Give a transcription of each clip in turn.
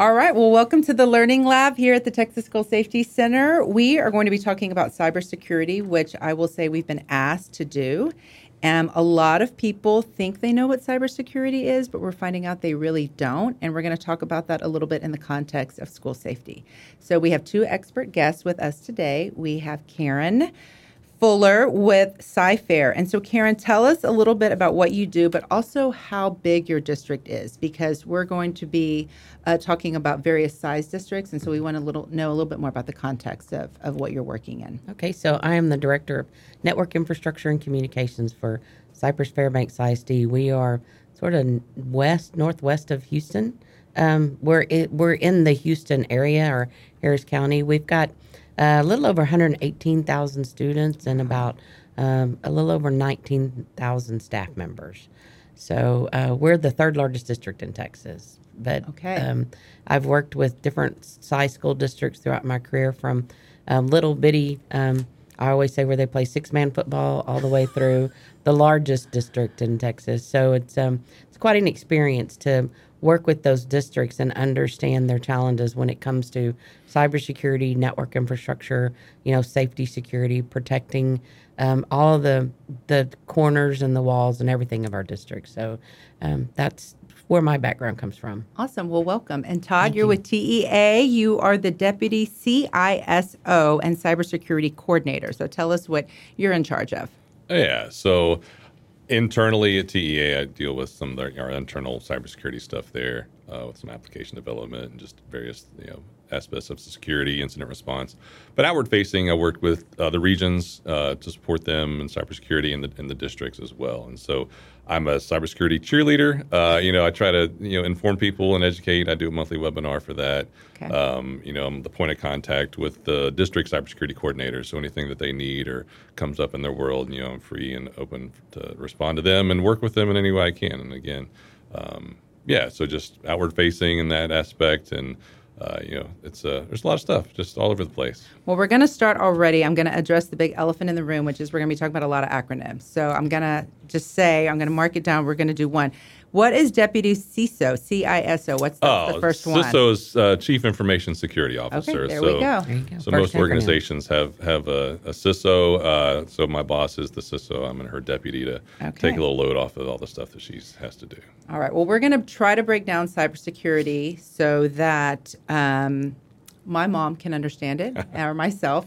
All right. Well, welcome to the Learning Lab here at the Texas School Safety Center. We are going to be talking about cybersecurity, which I will say we've been asked to do. A lot of people think they know what cybersecurity is, but we're finding out they really don't. And we're going to talk about that a little bit in the context of school safety. So we have two expert guests with us today. We have Karen Fuller with CyFair. And so, Karen, tell us a little bit about what you do, but also how big your district is, because we're going to be talking about various size districts. And so we want to know a little bit more about the context of what you're working in. Okay, so I am the Director of Network Infrastructure and Communications for Cypress Fairbanks ISD. We are sort of northwest of Houston. We're in the Houston area or Harris County. We've got a little over 118,000 students and about a little over 19,000 staff members. So we're the third largest district in Texas. But I've worked with different size school districts throughout my career, from little bitty, I always say where they play six-man football, all the way through the largest district in Texas. So it's quite an experience to work with those districts and understand their challenges when it comes to cybersecurity, network infrastructure, safety, security, protecting all of the corners and the walls and everything of our district. So that's where my background comes from. Awesome. Well, welcome. And Todd, you're with TEA. You are the Deputy CISO and Cybersecurity Coordinator. So tell us what you're in charge of. Yeah. So internally at TEA, I deal with some of our internal cybersecurity stuff there, with some application development and just various aspects of security, incident response. But outward facing, I work with the regions to support them in cybersecurity in the districts as well. And so I'm a cybersecurity cheerleader. I try to inform people and educate. I do a monthly webinar for that. Okay. I'm the point of contact with the district cybersecurity coordinators. So anything that they need or comes up in their world, I'm free and open to respond to them and work with them in any way I can. And again, so just outward facing in that aspect. And it's there's a lot of stuff just all over the place. Well, we're going to start already. I'm going to address the big elephant in the room, which is we're going to be talking about a lot of acronyms. So I'm going to just say, I'm going to mark it down. We're going to do one. What is Deputy CISO? CISO. What's the first one? CISO is Chief Information Security Officer. Okay, there you go. So first, most organizations have a CISO. So my boss is the CISO. I'm her deputy to take a little load off of all the stuff that she has to do. All right. Well, we're going to try to break down cybersecurity so that my mom can understand it, or myself.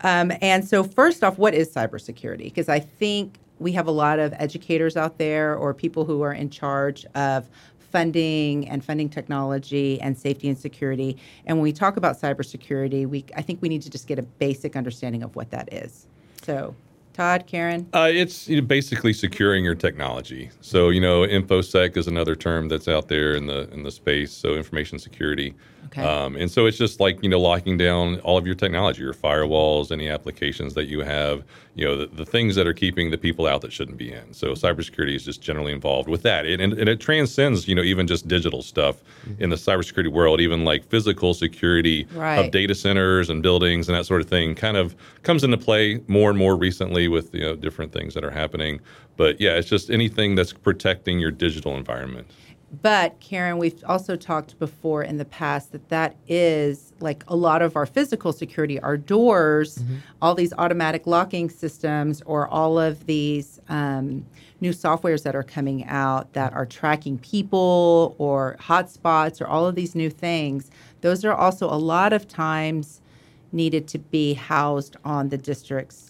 And so first off, what is cybersecurity? Because I think we have a lot of educators out there or people who are in charge of funding and funding technology and safety and security. And when we talk about cybersecurity, I think we need to just get a basic understanding of what that is. So, Todd, Karen? It's basically securing your technology. So, InfoSec is another term that's out there in the space, so information security. Okay. And so it's just like, locking down all of your technology, your firewalls, any applications that you have, the things that are keeping the people out that shouldn't be in. So cybersecurity is just generally involved with that. And it transcends, even just digital stuff in the cybersecurity world, even like physical security of data centers and buildings and that sort of thing kind of comes into play more and more recently with, different things that are happening. But yeah, it's just anything that's protecting your digital environment. But, Karen, we've also talked before in the past that is like a lot of our physical security, our doors, all these automatic locking systems, or all of these new softwares that are coming out that are tracking people or hotspots or all of these new things. Those are also a lot of times needed to be housed on the district's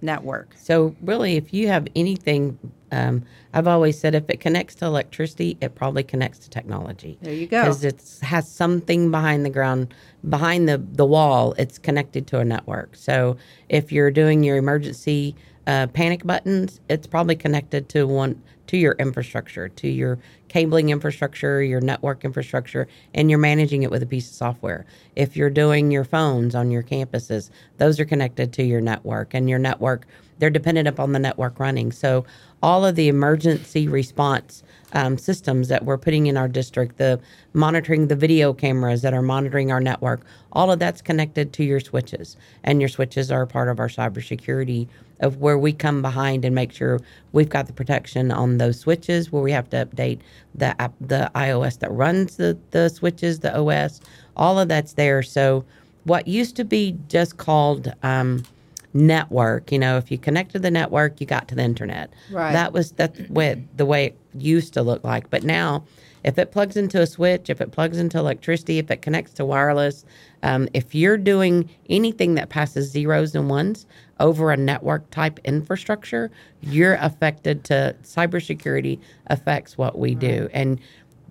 network. So really, if you have anything, I've always said if it connects to electricity, it probably connects to technology. There you go. Because it has something behind the ground, behind the wall, it's connected to a network. So if you're doing your emergency panic buttons, it's probably connected to your infrastructure, to your cabling infrastructure, your network infrastructure, and you're managing it with a piece of software. If you're doing your phones on your campuses, those are connected to your network, and your network, they're dependent upon the network running. So all of the emergency response systems that we're putting in our district, the monitoring, the video cameras that are monitoring our network, all of that's connected to your switches, and your switches are part of our cybersecurity of where we come behind and make sure we've got the protection on those switches, where we have to update the iOS that runs the switches, the OS, all of that's there. So what used to be just called network, you know, if you connected the network, you got to the internet. Right. That's the way it used to look like. But now, if it plugs into a switch, if it plugs into electricity, if it connects to wireless, if you're doing anything that passes zeros and ones over a network type infrastructure, you're affected to cybersecurity affects what we do. And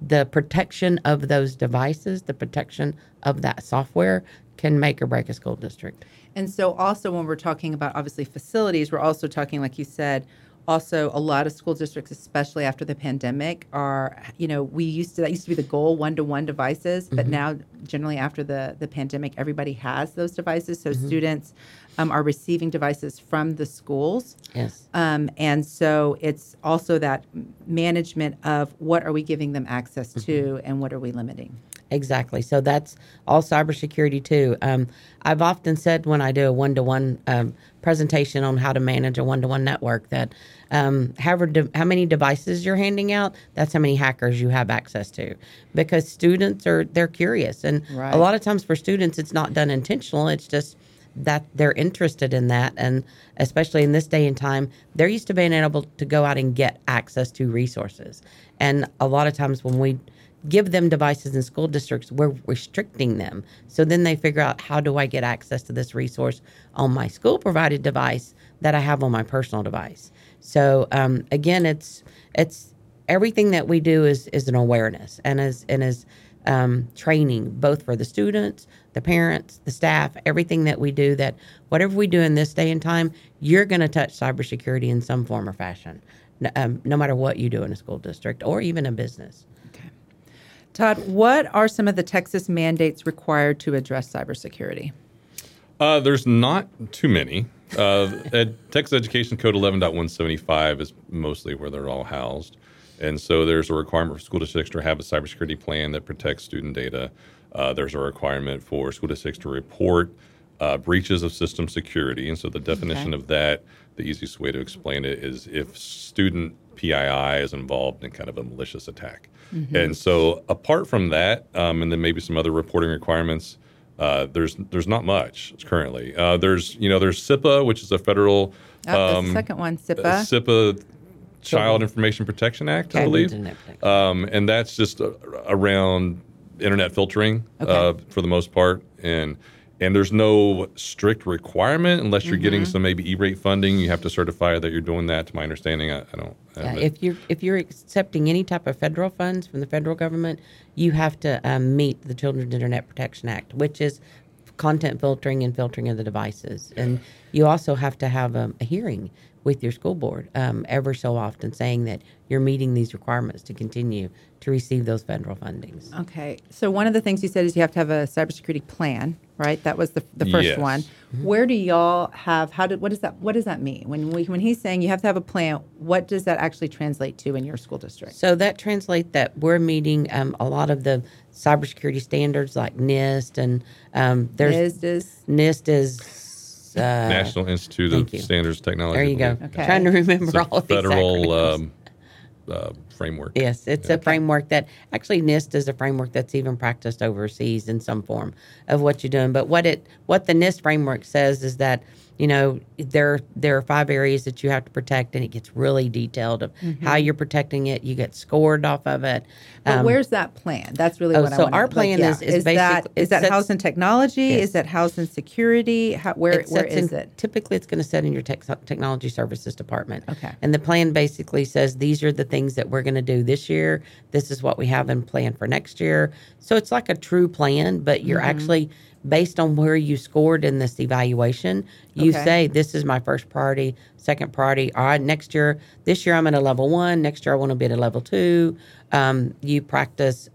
the protection of those devices, the protection of that software can make or break a school district. And so also when we're talking about obviously facilities, we're also talking, like you said, also, a lot of school districts, especially after the pandemic, are, you know, that used to be the goal, one-to-one devices. But now, generally after the pandemic, everybody has those devices. So students are receiving devices from the schools. Yes. And so it's also that management of what are we giving them access to and what are we limiting. Exactly. So that's all cybersecurity too. I've often said when I do a one-to-one presentation on how to manage a one-to-one network that how many devices you're handing out, that's how many hackers you have access to, because students they're curious. And a lot of times for students, it's not done intentional. It's just that they're interested in that. And especially in this day and time, they're used to being able to go out and get access to resources. And a lot of times when we give them devices in school districts, we're restricting them. So then they figure out, how do I get access to this resource on my school-provided device that I have on my personal device? So again, it's everything that we do is an awareness and is training, both for the students, the parents, the staff, everything that we do, that whatever we do in this day and time, you're going to touch cybersecurity in some form or fashion, no matter what you do in a school district or even a business. Todd, what are some of the Texas mandates required to address cybersecurity? There's not too many. Texas Education Code 11.175 is mostly where they're all housed. And so there's a requirement for school districts to have a cybersecurity plan that protects student data. There's a requirement for school districts to report breaches of system security. And so the definition of that, the easiest way to explain it is if student PII is involved in kind of a malicious attack. And so apart from that, and then maybe some other reporting requirements, there's not much currently. There's CIPA, which is a federal... the second one, CIPA. CIPA, Child Information Protection Act, I believe. And that's just around internet filtering for the most part. And there's no strict requirement unless you're getting some maybe E-rate funding. You have to certify that you're doing that, to my understanding. I don't. If you're accepting any type of federal funds from the federal government, you have to meet the Children's Internet Protection Act, which is content filtering and filtering of the devices. And you also have to have a hearing with your school board ever so often, saying that you're meeting these requirements to continue to receive those federal fundings. Okay. So one of the things you said is you have to have a cybersecurity plan, right? That was the first one. Where do y'all have? What does that mean? When he's saying you have to have a plan, what does that actually translate to in your school district? So that translates that we're meeting a lot of the cybersecurity standards like NIST, and there's NIST is. National Institute of Standards Technology. There you go. Okay. Trying to remember all of these federal framework. Yes, it's a framework that actually NIST is a framework that's even practiced overseas in some form of what you're doing. But what the NIST framework says is that, you know, there are 5 areas that you have to protect, and it gets really detailed of how you're protecting it. You get scored off of it. But where's that plan? That's really what I want to know. So our plan is basically... Is that housed in technology? Yes. Is that housed in security? Where is it? Typically, it's going to set in your technology services department. Okay. And the plan basically says these are the things that we're going to do this year. This is what we have in plan for next year. So it's like a true plan, but you're actually... based on where you scored in this evaluation, you say, this is my first priority, second priority. All right, this year I'm at a level 1. Next year I want to be at a level 2. You practice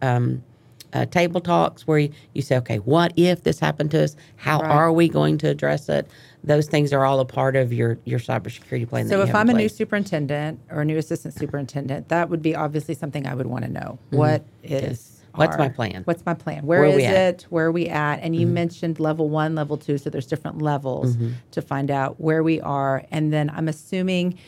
table talks where you say, okay, what if this happened to us? How are we going to address it? Those things are all a part of your cybersecurity plan. So if I'm a new superintendent or a new assistant superintendent, that would be obviously something I would want to know. What is... What's my plan? Where is it? Where are we at? And you mentioned level one, level two. So there's different levels to find out where we are. And then I'm assuming,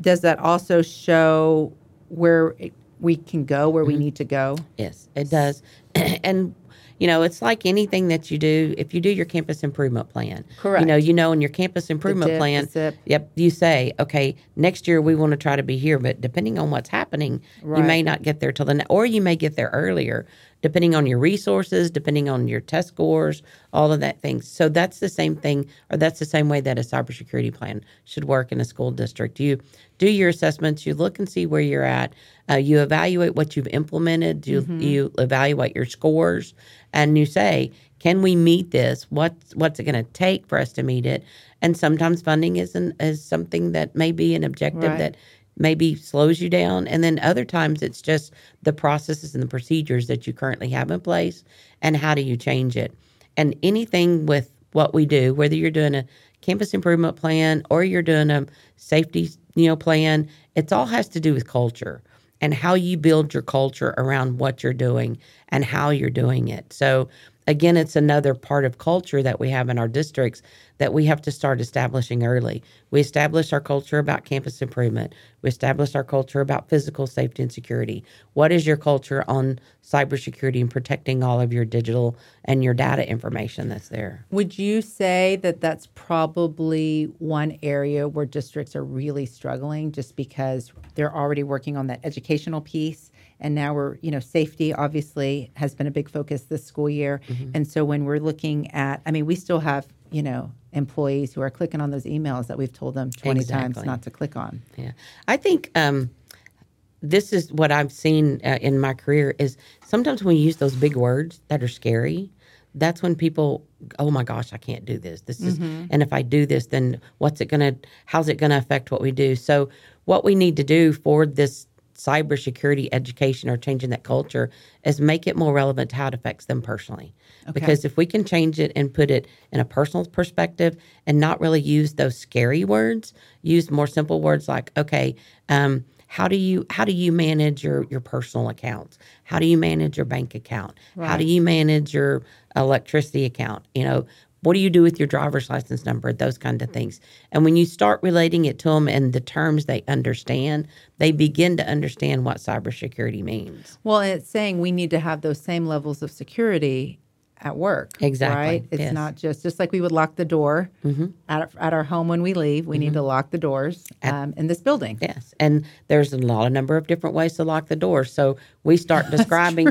does that also show where we can go, where we need to go? Yes, it does. And, you know, it's like anything that you do. If you do your campus improvement plan, correct. You know, in your campus improvement plan, yep, you say, okay, next year we want to try to be here, but depending on what's happening, you may not get there till the or you may get there earlier, depending on your resources, depending on your test scores, all of that things. So that's the same thing, or that's the same way that a cybersecurity plan should work in a school district. You do your assessments, you look and see where you're at, you evaluate what you've implemented, you evaluate your scores, and you say, can we meet this? What's it going to take for us to meet it? And sometimes funding is something that may be an objective that maybe slows you down. And then other times it's just the processes and the procedures that you currently have in place and how do you change it. And anything with what we do, whether you're doing a campus improvement plan or you're doing a safety plan, it all has to do with culture and how you build your culture around what you're doing and how you're doing it. So again, it's another part of culture that we have in our districts that we have to start establishing early. We establish our culture about campus improvement. We establish our culture about physical safety and security. What is your culture on cybersecurity and protecting all of your digital and your data information that's there? Would you say that that's probably one area where districts are really struggling just because they're already working on that educational piece? And now we're, safety obviously has been a big focus this school year. And so when we're looking at, we still have, employees who are clicking on those emails that we've told them 20 times not to click on. Yeah. I think this is what I've seen in my career is sometimes when you use those big words that are scary, that's when people, oh my gosh, I can't do this. This is, and if I do this, then how's it going to affect what we do? So what we need to do for this cybersecurity education or changing that culture is make it more relevant to how it affects them personally. Okay. Because if we can change it and put it in a personal perspective and not really use those scary words, use more simple words like, okay, how do you manage your personal accounts? How do you manage your bank account? Right. How do you manage your electricity account? What do you do with your driver's license number? Those kind of things. And when you start relating it to them in the terms they understand, they begin to understand what cybersecurity means. Well, it's saying we need to have those same levels of security at work. Exactly. Right? It's not just like we would lock the door at our home when we leave. We need to lock the doors in this building. Yes. And there's a number of different ways to lock the door. So we start describing,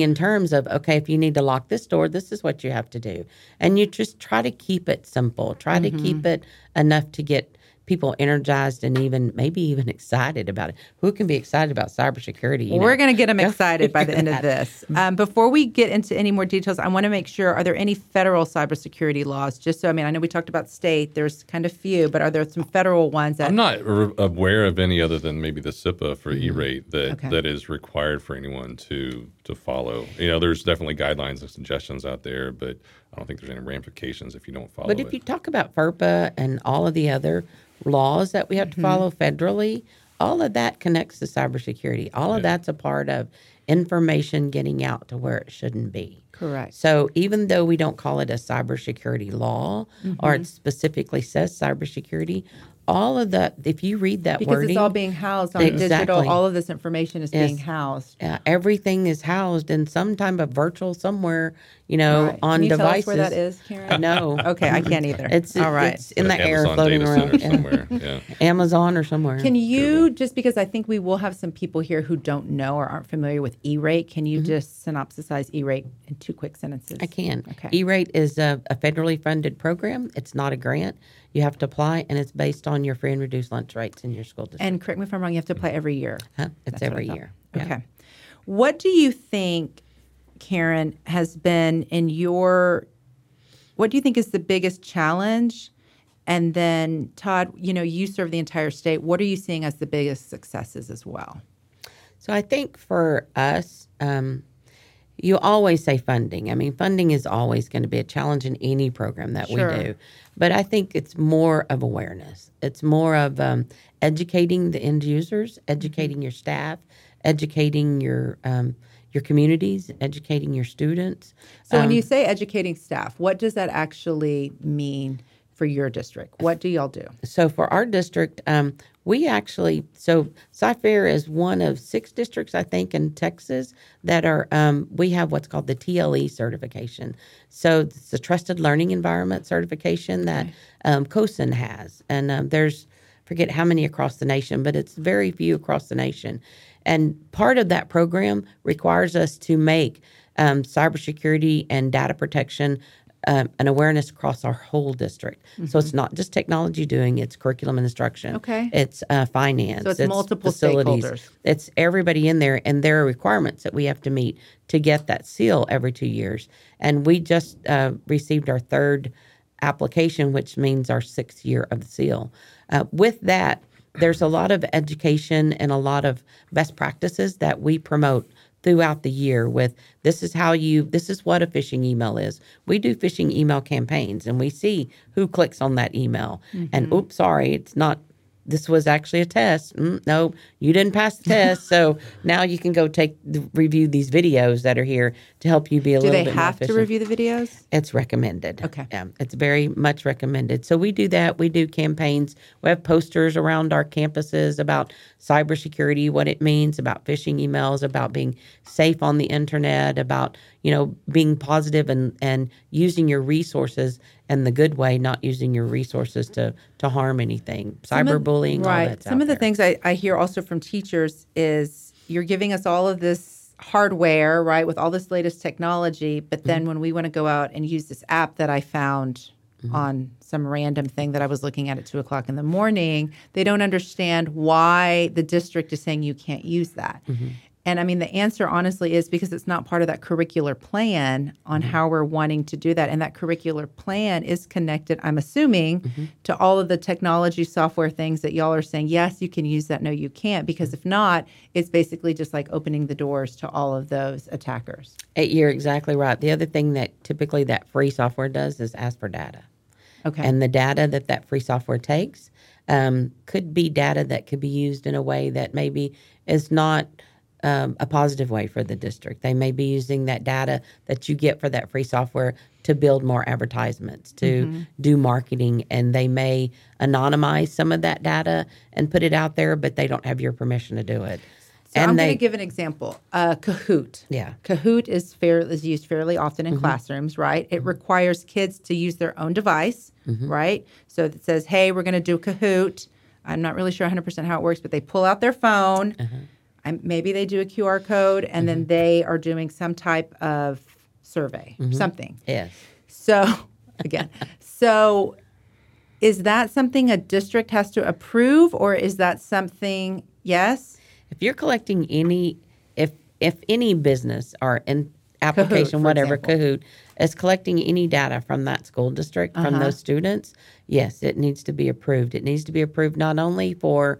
in terms of, okay, if you need to lock this door, this is what you have to do. And you just try to keep it simple, try to keep it enough to get people energized and maybe even excited about it. Who can be excited about cybersecurity? We're going to get them excited by the end of this. Before we get into any more details, I want to make sure, are there any federal cybersecurity laws? Just so, I know we talked about state, there's kind of few, but are there some federal ones? I'm not aware of any other than maybe the CIPA for E-rate that is required for anyone to follow. There's definitely guidelines and suggestions out there, but I don't think there's any ramifications if you don't follow it. But if you talk about FERPA and all of the other laws that we have to follow federally, all of that connects to cybersecurity. All of that's a part of information getting out to where it shouldn't be. Correct. So even though we don't call it a cybersecurity law or it specifically says cybersecurity, all of that, if you read that wording. Because it's all being housed on digital. All of this information is being housed. Everything is housed in some type of virtual somewhere, on devices. Can you tell us where that is, Karen? No. Okay, I can't either. It's in the air floating around. Somewhere. Yeah. Amazon or somewhere. Can you, just because I think we will have some people here who don't know or aren't familiar with E-rate, can you just synopsisize E-rate in 2 quick sentences? I can. Okay. E-rate is a federally funded program. It's not a grant. You have to apply, and it's based on your free and reduced lunch rates in your school district. And correct me if I'm wrong, you have to apply every year. Huh? That's every year. Yeah. Okay. What do you think, Karen, has been what do you think is the biggest challenge? And then, Todd, you serve the entire state. What are you seeing as the biggest successes as well? So I think for us, you always say funding. Funding is always going to be a challenge in any program that we do. But I think it's more of awareness. It's more of educating the end users, educating your staff, educating your communities, educating your students. So when you say educating staff, what does that actually mean for your district? What do y'all do? So for our district, we actually, so CIFAIR is one of 6 districts, I think, in Texas that are, we have what's called the TLE certification. So it's the Trusted Learning Environment certification that Cosin has. And there's, forget how many across the nation, but it's very few across the nation. And part of that program requires us to make cybersecurity and data protection an awareness across our whole district. Mm-hmm. So it's not just technology doing, it's curriculum and instruction. Okay. It's finance. So it's multiple facilities. Stakeholders. It's everybody in there, and there are requirements that we have to meet to get that seal every 2 years. And we just received our 3rd application, which means our 6th year of the seal. With that, there's a lot of education and a lot of best practices that we promote throughout the year with this is what a phishing email is. We do phishing email campaigns and we see who clicks on that email. Mm-hmm. And oops, sorry, it's not, this was actually a test. No, you didn't pass the test. So now you can go review these videos that are here to help you be a little bit more efficient. Do they have to review the videos? It's recommended. Okay. It's very much recommended. So we do that. We do campaigns. We have posters around our campuses about cybersecurity, what it means, about phishing emails, about being safe on the internet, about, being positive and using your resources in the good way, not using your resources to harm anything. Cyberbullying, all that. Some of the things I hear also from teachers is you're giving us all of this hardware, right, with all this latest technology, but then when we want to go out and use this app that I found on some random thing that I was looking at 2:00 in the morning, they don't understand why the district is saying you can't use that. Mm-hmm. And I mean, the answer honestly is because it's not part of that curricular plan on how we're wanting to do that. And that curricular plan is connected, I'm assuming, to all of the technology software things that y'all are saying, yes, you can use that, no, you can't. Because if not, it's basically just like opening the doors to all of those attackers. You're exactly right. The other thing that typically that free software does is ask for data. Okay. And the data that free software takes could be data that could be used in a way that maybe is not a positive way for the district. They may be using that data that you get for that free software to build more advertisements, to do marketing, and they may anonymize some of that data and put it out there, but they don't have your permission to do it. So I'm going to give an example. Kahoot. Yeah. Kahoot is used fairly often in classrooms, right? It requires kids to use their own device, right? So it says, hey, we're going to do Kahoot. I'm not really sure 100% how it works, but they pull out their phone. Maybe they do a QR code, and then they are doing some type of survey or something. Yes. So is that something a district has to approve, or is that something, yes? If you're collecting if any business or an application, Kahoot is collecting any data from that school district, from those students, yes, it needs to be approved. It needs to be approved not only for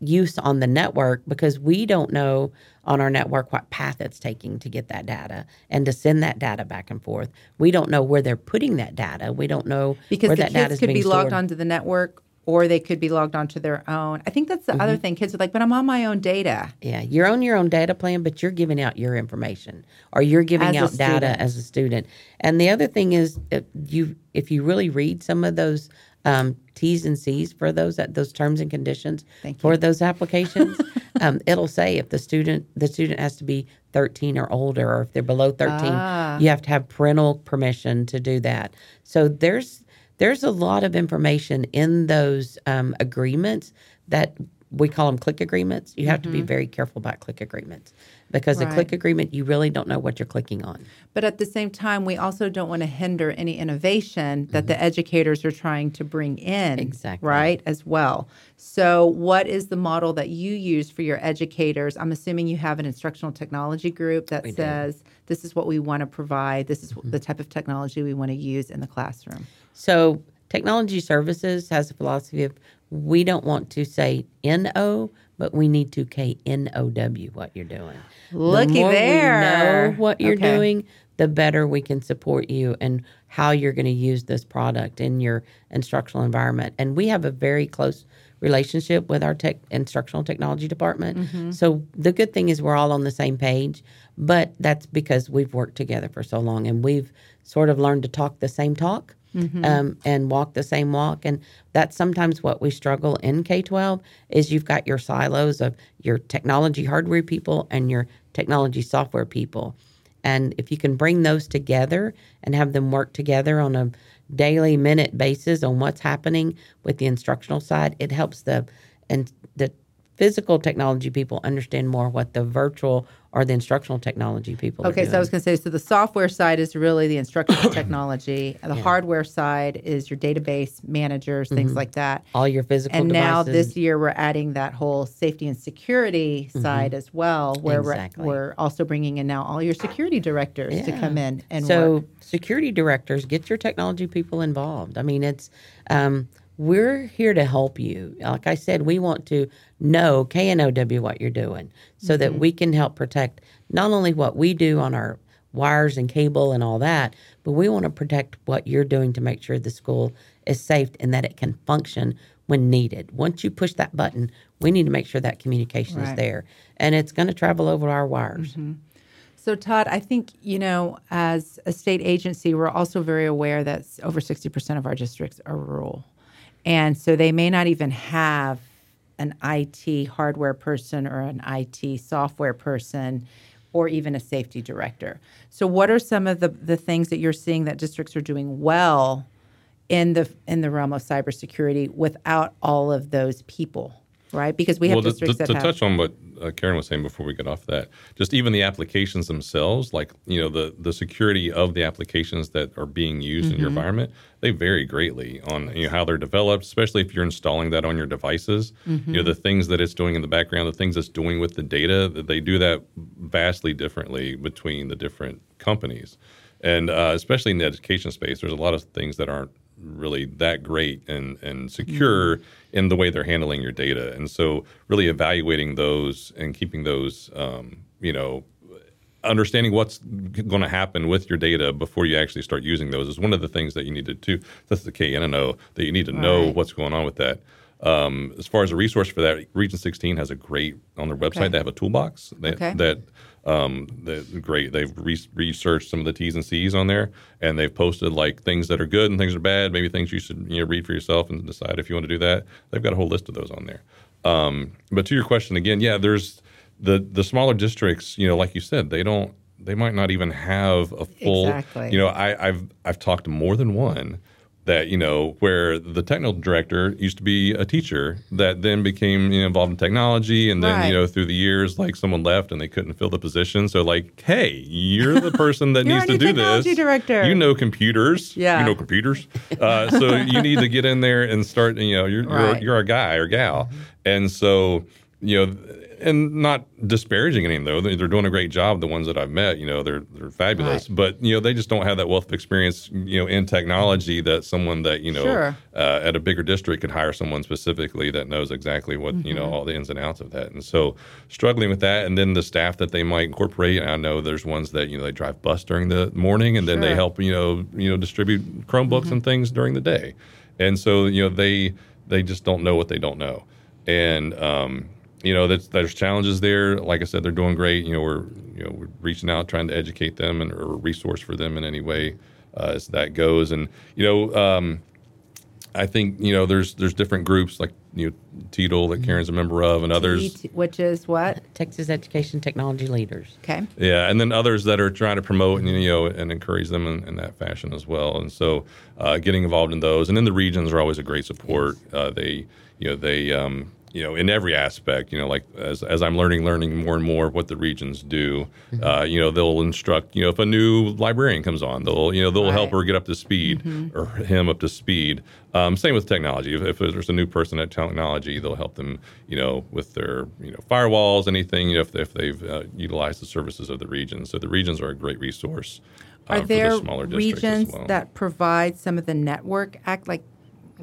use on the network, because we don't know on our network what path it's taking to get that data and to send that data back and forth. We don't know where they're putting that data. We don't know where that data is being stored. Because the kids could be logged onto the network, or they could be logged onto their own. I think that's the other thing. Kids are like, but I'm on my own data. Yeah, you're on your own data plan, but you're giving out your information, or you're giving out data as a student. And the other thing is, if you really read some of those T's and C's for those terms and conditions for those applications, it'll say if the student has to be 13 or older, or if they're below 13, you have to have parental permission to do that. So there's a lot of information in those agreements that we call them click agreements. You have to be very careful about click agreements, because a click agreement, you really don't know what you're clicking on. But at the same time, we also don't want to hinder any innovation that the educators are trying to bring in, right, as well. So what is the model that you use for your educators? I'm assuming you have an instructional technology group that says, this is what we want to provide. This is the type of technology we want to use in the classroom. So technology services has a philosophy of, we don't want to say N-O, but we need to K-N-O-W what you're doing. Looky there. We know what you're doing, the better we can support you and how you're going to use this product in your instructional environment. And we have a very close relationship with our instructional technology department. Mm-hmm. So the good thing is we're all on the same page, but that's because we've worked together for so long and we've sort of learned to talk the same talk. Mm-hmm. And walk the same walk. And that's sometimes what we struggle in K-12 is you've got your silos of your technology hardware people and your technology software people. And if you can bring those together and have them work together on a daily minute basis on what's happening with the instructional side, it helps the physical technology people understand more what the virtual or the instructional technology people are doing. So I was going to say, so the software side is really the instructional technology. The hardware side is your database managers, things like that. All your physical devices. And now this year we're adding that whole safety and security side as well, where we're also bringing in now all your security directors to come in and work. So security directors, get your technology people involved. I mean, it's... we're here to help you. Like I said, we want to know, K-N-O-W, what you're doing so that we can help protect not only what we do on our wires and cable and all that, but we want to protect what you're doing to make sure the school is safe and that it can function when needed. Once you push that button, we need to make sure that communication is there. And it's going to travel over our wires. Mm-hmm. So, Todd, I think, you know, as a state agency, we're also very aware that over 60% of our districts are rural. And so they may not even have an IT hardware person or an IT software person or even a safety director. So what are some of the things that you're seeing that districts are doing well in the realm of cybersecurity without all of those people, right? Because we have districts that have... Well, to touch on what Karen was saying before we get off that, just even the applications themselves, like, you know, the security of the applications that are being used in your environment, they vary greatly on how they're developed, especially if you're installing that on your devices. You know, the things that it's doing in the background, the things it's doing with the data, they do that vastly differently between the different companies. And especially in the education space, there's a lot of things that aren't really that great and secure in the way they're handling your data. And so really evaluating those and keeping those, understanding what's going to happen with your data before you actually start using those is one of the things that you need to do. That's the KNO, that you need to know what's going on with that. As far as a resource for that, Region 16 has a great, on their website, they have a toolbox that they've researched some of the T's and C's on there, and they've posted like things that are good and things that are bad, maybe things you should read for yourself and decide if you want to do that. They've got a whole list of those on there. But to your question again, there's the smaller districts, like you said, they might not even have a full, I've talked to more than one that, where the technical director used to be a teacher that then became involved in technology. And then, through the years, like someone left and they couldn't fill the position. So like, hey, you're the person that needs to do this. Director. You know computers. Yeah. You know computers. So you need to get in there and start, you're a guy or gal. And so, and not disparaging any of them, though. They're doing a great job. The ones that I've met, they're fabulous. Right. But, they just don't have that wealth of experience, in technology that someone that, at a bigger district could hire someone specifically that knows exactly what, all the ins and outs of that. And so struggling with that. And then the staff that they might incorporate. I know there's ones that, they drive bus during the morning and then they help, distribute Chromebooks and things during the day. And so, they just don't know what they don't know. And, there's challenges there. Like I said, they're doing great. We're reaching out, trying to educate them and or resource for them in any way as that goes. And I think there's different groups like Tidle that Karen's a member of, and others, which is what Texas Education Technology Leaders. Okay. Yeah, and then others that are trying to promote and and encourage them in that fashion as well. And so getting involved in those, and then the regions are always a great support. They in every aspect, like as I'm learning more and more what the regions do, they'll instruct, if a new librarian comes on, they'll help her get up to speed or him up to speed. Same with technology. If there's a new person at technology, they'll help them, with their, firewalls, anything, if they've utilized the services of the regions. So the regions are a great resource. Are there for the smaller regions that provide some of the network act, like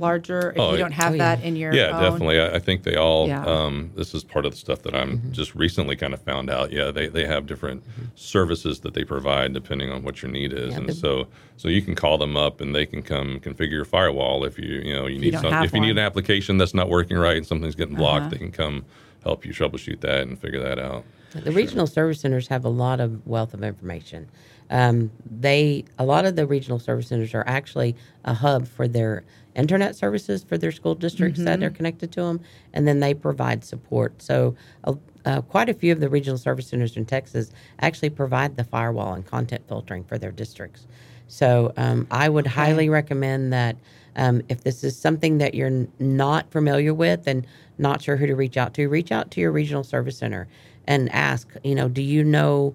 larger if you don't have that in your own? Yeah, definitely. I think they all, this is part of the stuff that I'm just recently kind of found out. Yeah, they have different services that they provide depending on what your need is. Yeah, and so you can call them up and they can come configure your firewall if you need an application that's not working right and something's getting blocked, they can come help you troubleshoot that and figure that out. The regional service centers have a lot of wealth of information. A lot of the regional service centers are actually a hub for their internet services for their school districts that are connected to them, and then they provide support. So quite a few of the regional service centers in Texas actually provide the firewall and content filtering for their districts. So I would highly recommend that if this is something that you're not familiar with and not sure who to reach out to your regional service center and ask, do you know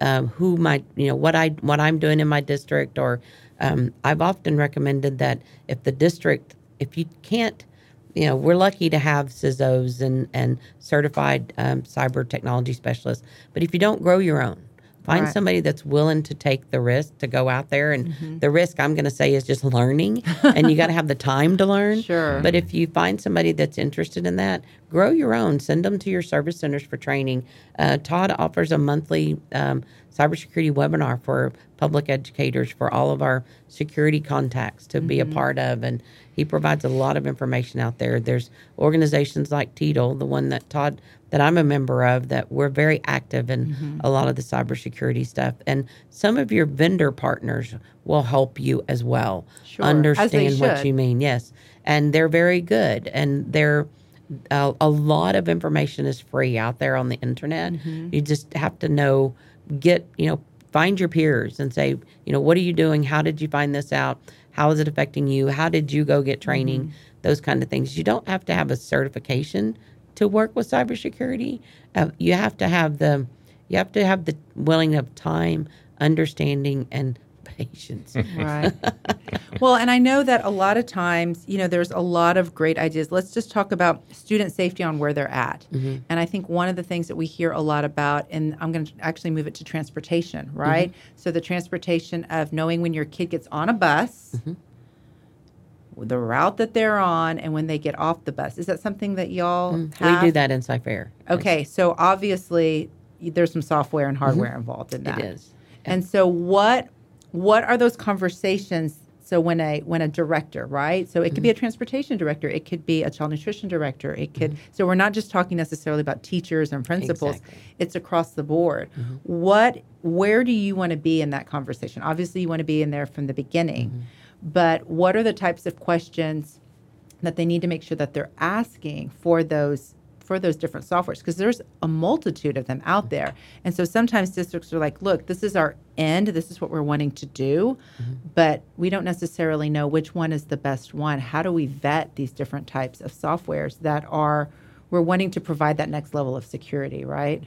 what I'm doing in my district? Or I've often recommended that if you can't, we're lucky to have CISOs and certified cyber technology specialists, but if you don't, grow your own. Find somebody that's willing to take the risk to go out there. And the risk, I'm going to say, is just learning. And you got to have the time to learn. Sure. But if you find somebody that's interested in that, grow your own. Send them to your service centers for training. Todd offers a monthly cybersecurity webinar for public educators for all of our security contacts to be a part of. And he provides a lot of information out there. There's organizations like Tidle, the one that I'm a member of, that we're very active in a lot of the cybersecurity stuff. And some of your vendor partners will help you as well understand what you mean. Yes. And they're very good. And a lot of information is free out there on the internet. You just have to find your peers and say, what are you doing? How did you find this out? How is it affecting you? How did you go get training? Those kind of things. You don't have to have a certification to work with cybersecurity. You have to have the willing of time, understanding, and patience. Right. Well, and I know that a lot of times, there's a lot of great ideas. Let's just talk about student safety on where they're at. And I think one of the things that we hear a lot about, and I'm going to actually move it to transportation, right? So the transportation of knowing when your kid gets on a bus, the route that they're on, and when they get off the bus. Is that something that y'all have? We do that in Cypher. Okay. So obviously there's some software and hardware involved in that. It is. And so what are those conversations? So when a director, right? So it could be a transportation director, it could be a child nutrition director, it could. So we're not just talking necessarily about teachers and principals. Exactly. It's across the board. Where do you want to be in that conversation? Obviously you want to be in there from the beginning, but what are the types of questions that they need to make sure that they're asking for those different softwares? Because there's a multitude of them out there. And so sometimes districts are like, look, this is our end. This is what we're wanting to do, but we don't necessarily know which one is the best one. How do we vet these different types of softwares that we're wanting to provide that next level of security, right?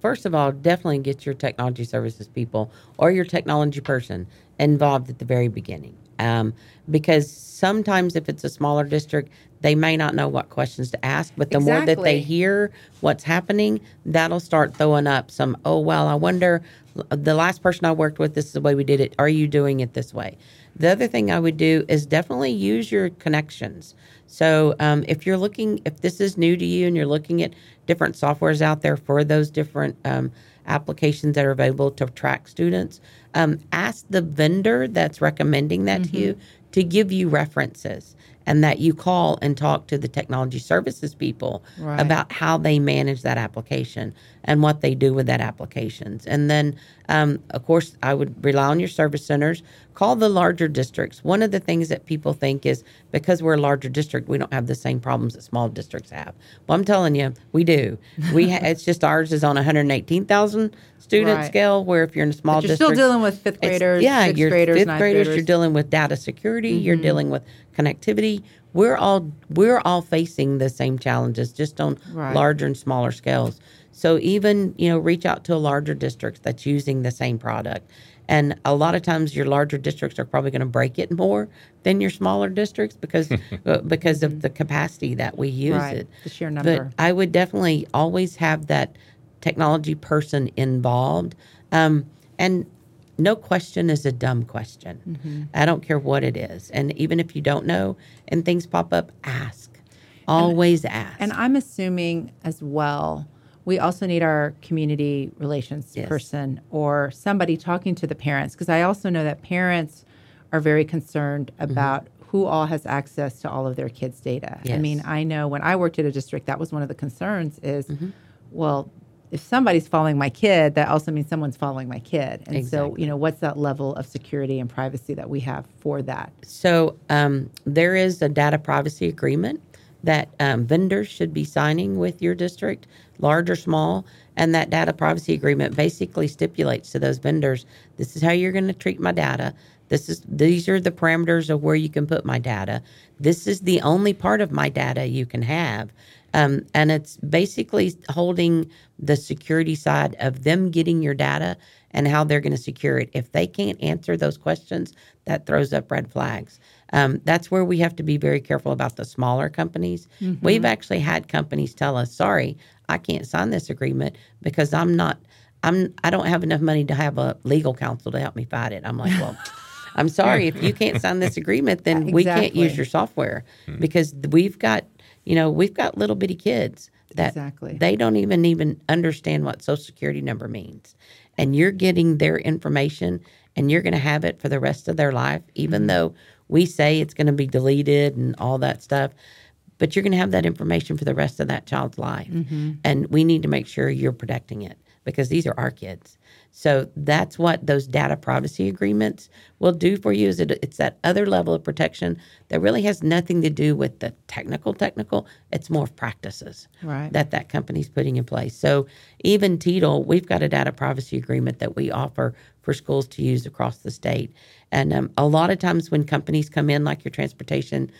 First of all, definitely get your technology services people or your technology person involved at the very beginning. Because sometimes if it's a smaller district, they may not know what questions to ask, but the more that they hear what's happening, that'll start throwing up some, I wonder, the last person I worked with, this is the way we did it. Are you doing it this way? The other thing I would do is definitely use your connections. So if this is new to you and you're looking at different softwares out there for those different applications that are available to track students, ask the vendor that's recommending that to you to give you references, and that you call and talk to the technology services people about how they manage that application and what they do with that applications. And then, of course, I would rely on your service centers. Call the larger districts. One of the things that people think is because we're a larger district, we don't have the same problems that small districts have. Well, I'm telling you, we do. It's just ours is on 118,000 student scale, where if you're in a small district, you're still dealing with fifth graders, sixth graders, ninth graders. You're dealing with data security. You're dealing with connectivity. We're all facing the same challenges, just on larger and smaller scales. So even, reach out to a larger district that's using the same product. And a lot of times your larger districts are probably going to break it more than your smaller districts because of the capacity that we use it. The sheer number. But I would definitely always have that technology person involved. And no question is a dumb question. Mm-hmm. I don't care what it is. And even if you don't know and things pop up, ask. Always ask. And I'm assuming as well, we also need our community relations person or somebody talking to the parents, because I also know that parents are very concerned about who all has access to all of their kids' data. Yes. I mean, I know when I worked at a district, that was one of the concerns is, well, if somebody's following my kid, that also means someone's following my kid. And so, you know, what's that level of security and privacy that we have for that? So there is a data privacy agreement that vendors should be signing with your district, large or small. And that data privacy agreement basically stipulates to those vendors, this is how you're going to treat my data. These are the parameters of where you can put my data. This is the only part of my data you can have. And it's basically holding the security side of them getting your data and how they're going to secure it. If they can't answer those questions, that throws up red flags. That's where we have to be very careful about the smaller companies. Mm-hmm. We've actually had companies tell us, sorry, I can't sign this agreement because I don't have enough money to have a legal counsel to help me fight it. I'm like, well, I'm sorry, if you can't sign this agreement, then we can't use your software because we've got little bitty kids that they don't even understand what Social Security number means. And you're getting their information and you're going to have it for the rest of their life, even though we say it's going to be deleted and all that stuff. But you're going to have that information for the rest of that child's life. Mm-hmm. And we need to make sure you're protecting it because these are our kids. So that's what those data privacy agreements will do for you. It's that other level of protection that really has nothing to do with the technical. It's more practices that company's putting in place. So even Tidle, we've got a data privacy agreement that we offer for schools to use across the state. And a lot of times when companies come in, like your transportation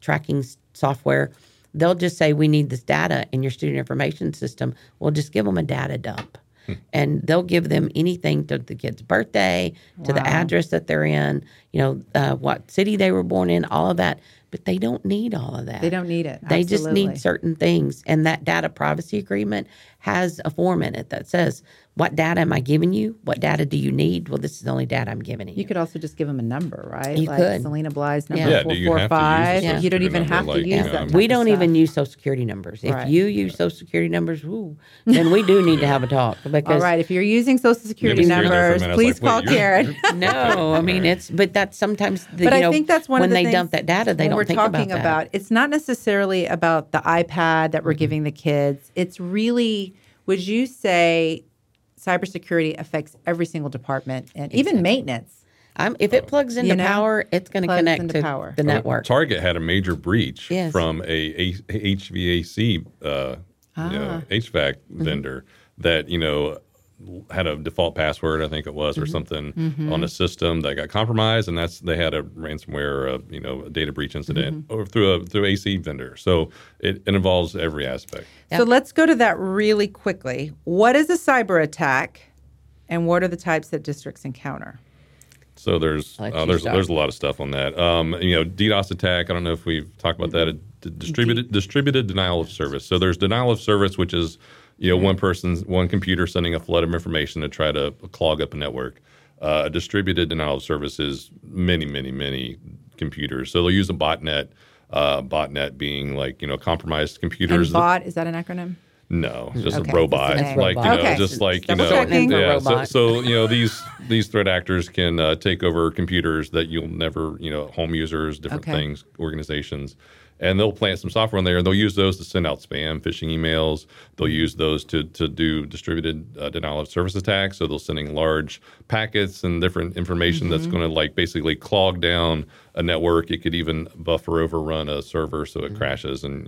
tracking software, they'll just say, we need this data in your student information system. We'll just give them a data dump. And they'll give them anything to the kid's birthday, to the address that they're in, what city they were born in, all of that. But they don't need all of that. They don't need it. They just need certain things. And that data privacy agreement has a form in it that says, what data am I giving you? What data do you need? Well, this is the only data I'm giving you. You could also just give them a number, right? You could. Celina Bley's number 445. You don't even have to use that. We don't even use Social Security numbers. If you use Social Security numbers, then we do need to have a talk. Because all right, if you're using Social Security numbers, please call Karen. No, I mean, but that's sometimes, I think that's one of the things. When they dump that data, they don't. We're talking about it's not necessarily about the iPad that we're giving the kids. It's really, would you say cybersecurity affects every single department and even maintenance? If it plugs into power, it's going to connect to the network. Target had a major breach from a HVAC HVAC vendor that had a default password, I think it was, or something on a system that got compromised, and they had a ransomware, a data breach incident or through AC vendor. So it involves every aspect. Yep. So let's go to that really quickly. What is a cyber attack, and what are the types that districts encounter? So there's a lot of stuff on that. DDoS attack. I don't know if we've talked about that. Distributed denial of service. So there's denial of service, which is one computer sending a flood of information to try to clog up a network. Distributed denial of service is many, many, many computers. So they'll use a botnet, being compromised computers. And bot, is that an acronym? No, just a robot. These threat actors can take over computers that you'll never, home users, different things, organizations. And they'll plant some software in there, and they'll use those to send out spam, phishing emails. They'll use those to do distributed denial of service attacks. So they're sending large packets and different information that's going to basically clog down a network. It could even overrun a server so it crashes, and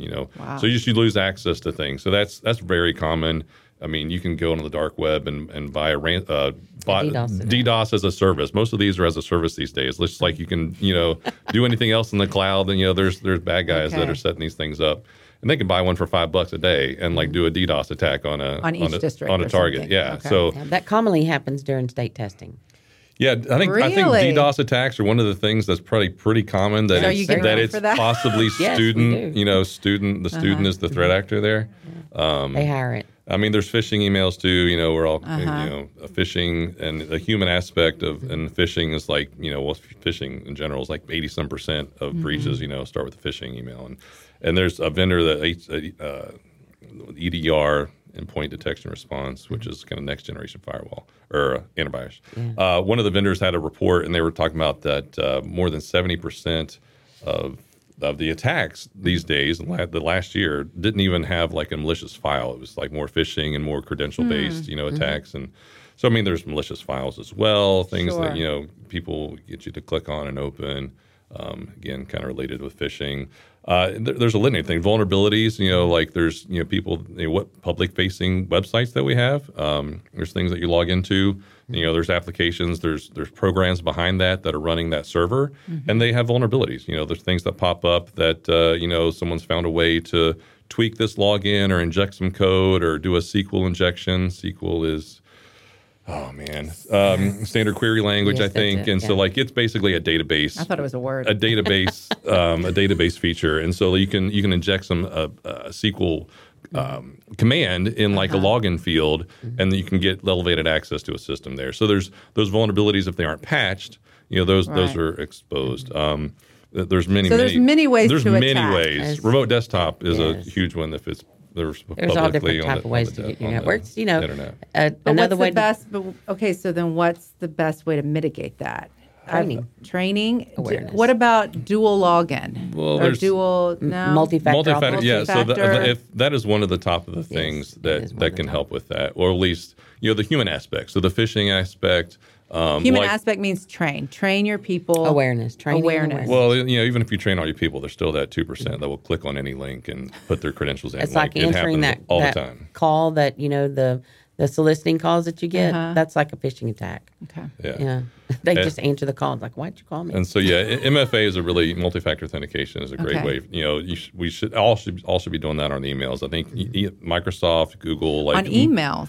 so you lose access to things. So that's very common. I mean, you can go on the dark web and buy DDoS as a service. Most of these are as a service these days. It's just like you can, do anything else in the cloud. And, there's bad guys that are setting these things up. And they can buy one for $5 a day and do a DDoS attack on a target. Something. Yeah. Okay. So that commonly happens during state testing. Yeah, I think DDoS attacks are one of the things that's probably pretty common possibly student. Student is the threat actor there. Yeah. They hire it. I mean, there's phishing emails too. You know, we're all, phishing, and the human aspect of, and phishing is like, you know, well, phishing in general is like 80% of breaches, you know, start with a phishing email. And there's a vendor that, EDR, endpoint detection response, which is kind of next generation firewall or antivirus. Yeah. One of the vendors had a report, and they were talking about that more than 70% of the attacks these days, the last year, didn't even have like a malicious file. It was like more phishing and more credential-based, attacks. And so, I mean, there's malicious files as well, things that, you know, people get you to click on and open. Again, kind of related with phishing. There's a litany of things. Vulnerabilities, you know, like there's, you know, people, you know, what public-facing websites that we have. There's things that you log into. You know, there's applications, there's programs behind that are running that server, and they have vulnerabilities. You know, there's things that pop up that, you know, someone's found a way to tweak this login or inject some code or do a SQL injection. SQL is... Oh, man. Standard query language, yes, I think. And so, like, it's basically a database. I thought it was a word. A database a database feature. And so you can inject some SQL command in, like, a login field, and you can get elevated access to a system there. So there's those vulnerabilities, if they aren't patched, you know, those are exposed. There's many, so there's many ways there's to many attack. Ways. As remote desktop is a huge one if it's. There's all different type of ways to get your networks. You know, another way. Okay, so then what's the best way to mitigate that? Training. Awareness. What about dual login? Well, or dual multi-factor. Yeah. So if that is one of the top of the things that can help with that, or at least you know the human aspect. So the phishing aspect. Human aspect means train your people. Awareness. Well, you know, even if you train all your people, there's still that 2% that will click on any link and put their credentials in. It's like answering the time. Call that, you know, the soliciting calls that you get. That's like a phishing attack. Okay. Yeah. They just answer the call. It's like, why'd you call me? And so, yeah, MFA is a really multi-factor authentication is a great way. You know, we should all be doing that on emails. I think Microsoft, Google, like on emails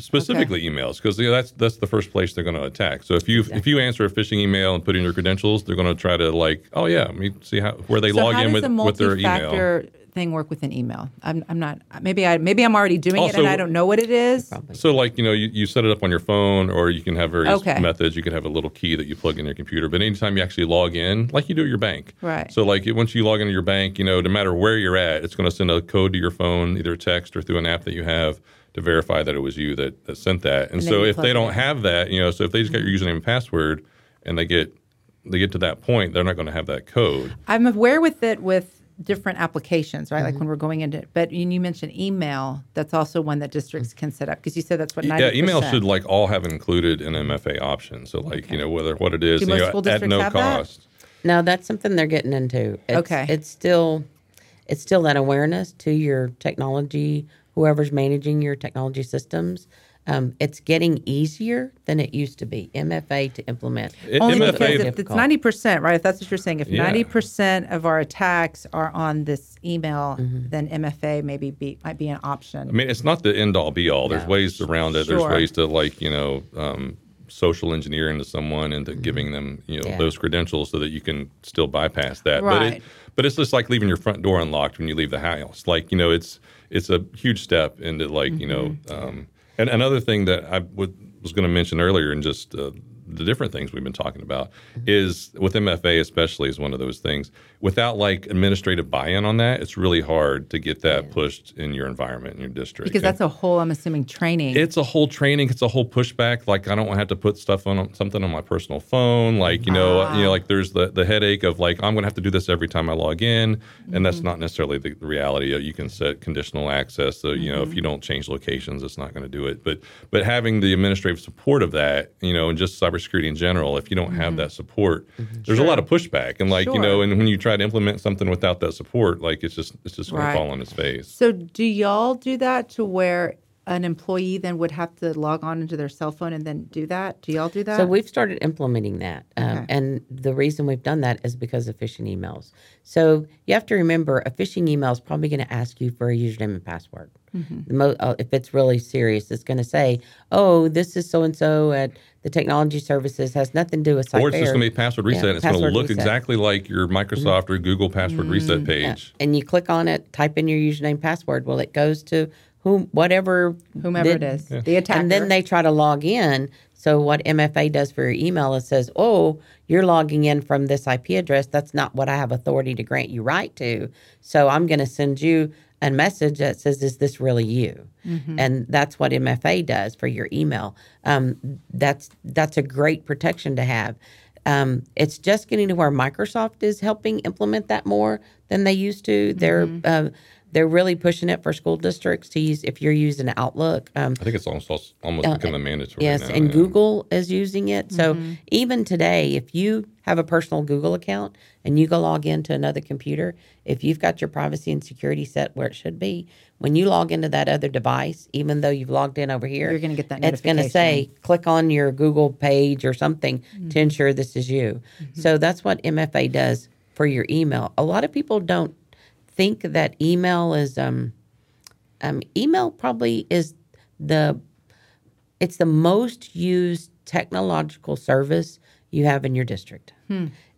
specifically emails, because you know, that's the first place they're going to attack. So if you answer a phishing email and put in your credentials, they're going to try to like, oh yeah, let me see where they log in with their email. Thing work with an email. I'm not. Maybe I'm already doing also, it, and I don't know what it is. Probably. So, like you know, you set it up on your phone, or you can have various methods. You can have a little key that you plug in your computer. But anytime you actually log in, like you do at your bank, right? So, like once you log into your bank, you know, no matter where you're at, it's going to send a code to your phone, either text or through an app that you have, to verify that it was you that sent that. And so, if they don't have that, you know, so if they just got your username and password, and they get to that point, they're not going to have that code. I'm aware with it with. Different applications, right? Like when we're going into, but you mentioned email. That's also one that districts can set up because you said that's what 90%. Yeah, email should like all have included an MFA option. So like you know whether what it is, you know, at no cost. That? No, that's something they're getting into. It's still that awareness to your technology, whoever's managing your technology systems. It's getting easier than it used to be, MFA to implement. Only because if it's 90%, right? If that's what you're saying, if 90% of our attacks are on this email, then MFA might be an option. I mean, it's not the end-all, be-all. There's ways around it. There's ways to, like, you know, social engineering to someone and to giving them, you know, those credentials so that you can still bypass that. Right. But it's just like leaving your front door unlocked when you leave the house. Like, you know, it's a huge step into, like, you know— And another thing that I was going to mention earlier and just the different things we've been talking about is with MFA especially is one of those things. Without like administrative buy-in on that, it's really hard to get that pushed in your environment, in your district. Because that's a whole, I'm assuming, training. It's a whole training. It's a whole pushback. Like I don't want to have to put stuff on something on my personal phone. Like, you know, you know, like there's the headache of like, I'm going to have to do this every time I log in. And that's not necessarily the reality. You can set conditional access. So, you know, if you don't change locations, it's not going to do it. But having the administrative support of that, you know, and just cybersecurity in general, if you don't have that support, there's a lot of pushback. And like, you know, and when you try to implement something without that support, like it's just going to fall on its face. So do y'all do that to where an employee then would have to log on into their cell phone and then do that? Do y'all do that? So we've started implementing that. And the reason we've done that is because of phishing emails. So you have to remember a phishing email is probably going to ask you for a username and password. If it's really serious, it's going to say, oh, this is so-and-so at the technology services, has nothing to do with Cyber. Or it's just going to be password reset. Yeah, it's going to look exactly like your Microsoft or Google password reset page. Yeah. And you click on it, type in your username password. Well, it goes to whomever it is, yeah. The attacker. And then they try to log in. So what MFA does for your email is says, oh, you're logging in from this IP address. That's not what I have authority to grant you right to. So I'm going to send you a message that says, is this really you? Mm-hmm. And that's what MFA does for your email. That's a great protection to have. It's just getting to where Microsoft is helping implement that more than they used to. Mm-hmm. They're really pushing it for school districts to use if you're using Outlook. I think it's almost becoming mandatory. Yes, now, and Google is using it. Mm-hmm. So even today, if you have a personal Google account and you go log into another computer, if you've got your privacy and security set where it should be, when you log into that other device, even though you've logged in over here, you're going to get that notification. It's going to say, click on your Google page or something mm-hmm. to ensure this is you. Mm-hmm. So that's what MFA does for your email. A lot of people don't think that email is email probably is it's the most used technological service you have in your district.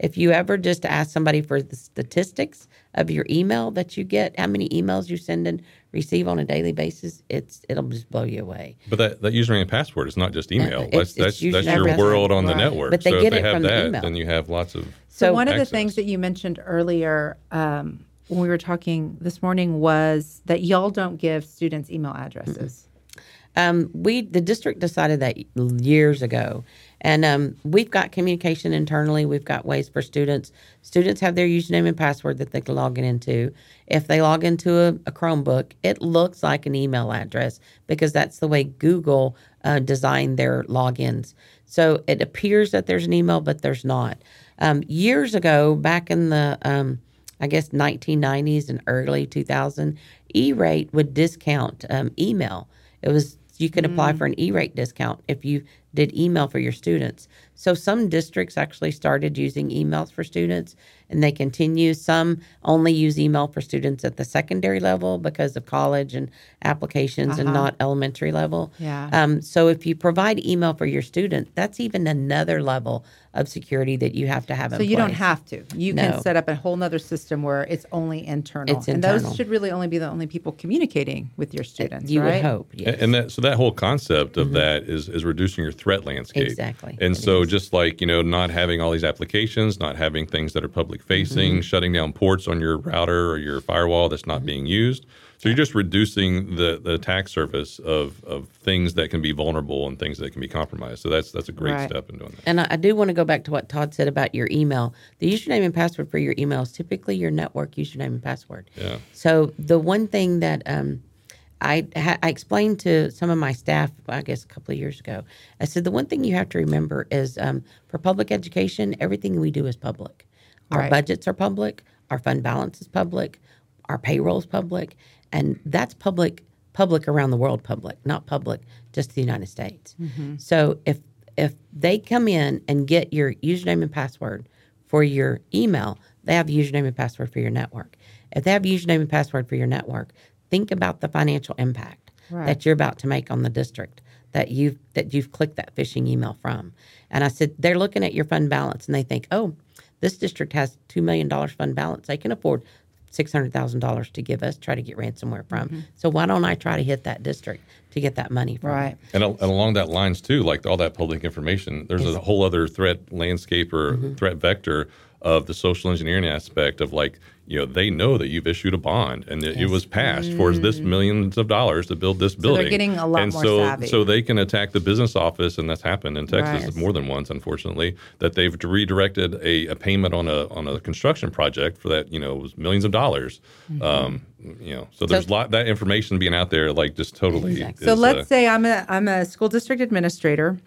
If you ever just ask somebody for the statistics of your email that you get, how many emails you send and receive on a daily basis, it'll just blow you away. But that username and password is not just email. That's your world on the network. But if they have that, then you have lots of So one access. Of the things that you mentioned earlier when we were talking this morning was that y'all don't give students email addresses. The district decided that years ago. And we've got communication internally. We've got ways for students. Students have their username and password that they can log in into. If they log into a Chromebook, it looks like an email address because that's the way Google designed their logins. So it appears that there's an email, but there's not. Years ago, back in the, 1990s and early 2000, E-Rate would discount email. It was you could apply for an E-Rate discount if you did email for your students. So some districts actually started using emails for students, and they continue. Some only use email for students at the secondary level because of college and applications and not elementary level. Yeah. So if you provide email for your student, that's even another level of security that you have to have in place. So you don't have to. You can set up a whole nother system where it's only internal. And those should really only be the only people communicating with your students, right? You would hope, yes. And so that whole concept of that is reducing your threat landscape. Exactly. And so just like, not having all these applications, not having things that are public-facing, shutting down ports on your router or your firewall that's not being used. So you're just reducing the attack surface of things that can be vulnerable and things that can be compromised. So that's a great step in doing that. And I do want to go back to what Todd said about your email. The username and password for your email is typically your network username and password. Yeah. So the one thing that I explained to some of my staff, a couple of years ago, I said the one thing you have to remember is for public education, everything we do is public. Our budgets are public. Our fund balance is public. Our payroll is public. And that's public around the world public, not public just the United States. Mm-hmm. So if they come in and get your username and password for your email, they have a username and password for your network. If they have a username and password for your network, think about the financial impact that you're about to make on the district that you've clicked that phishing email from. And I said, they're looking at your fund balance and they think, oh, this district has $2 million fund balance. They can afford $600,000 to give us, try to get ransomware from. Mm-hmm. So why don't I try to hit that district to get that money from? Right. And along that lines too, like all that public information, there's a whole other threat landscape or threat vector of the social engineering aspect of they know that you've issued a bond and that it was passed for this millions of dollars to build this building. So they're getting a lot more savvy. So they can attack the business office, and that's happened in Texas more than once, unfortunately, that they've redirected a payment on a construction project for that, was millions of dollars. Mm-hmm. So there's that information being out there, just totally. Exactly. So let's say I'm a school district administrator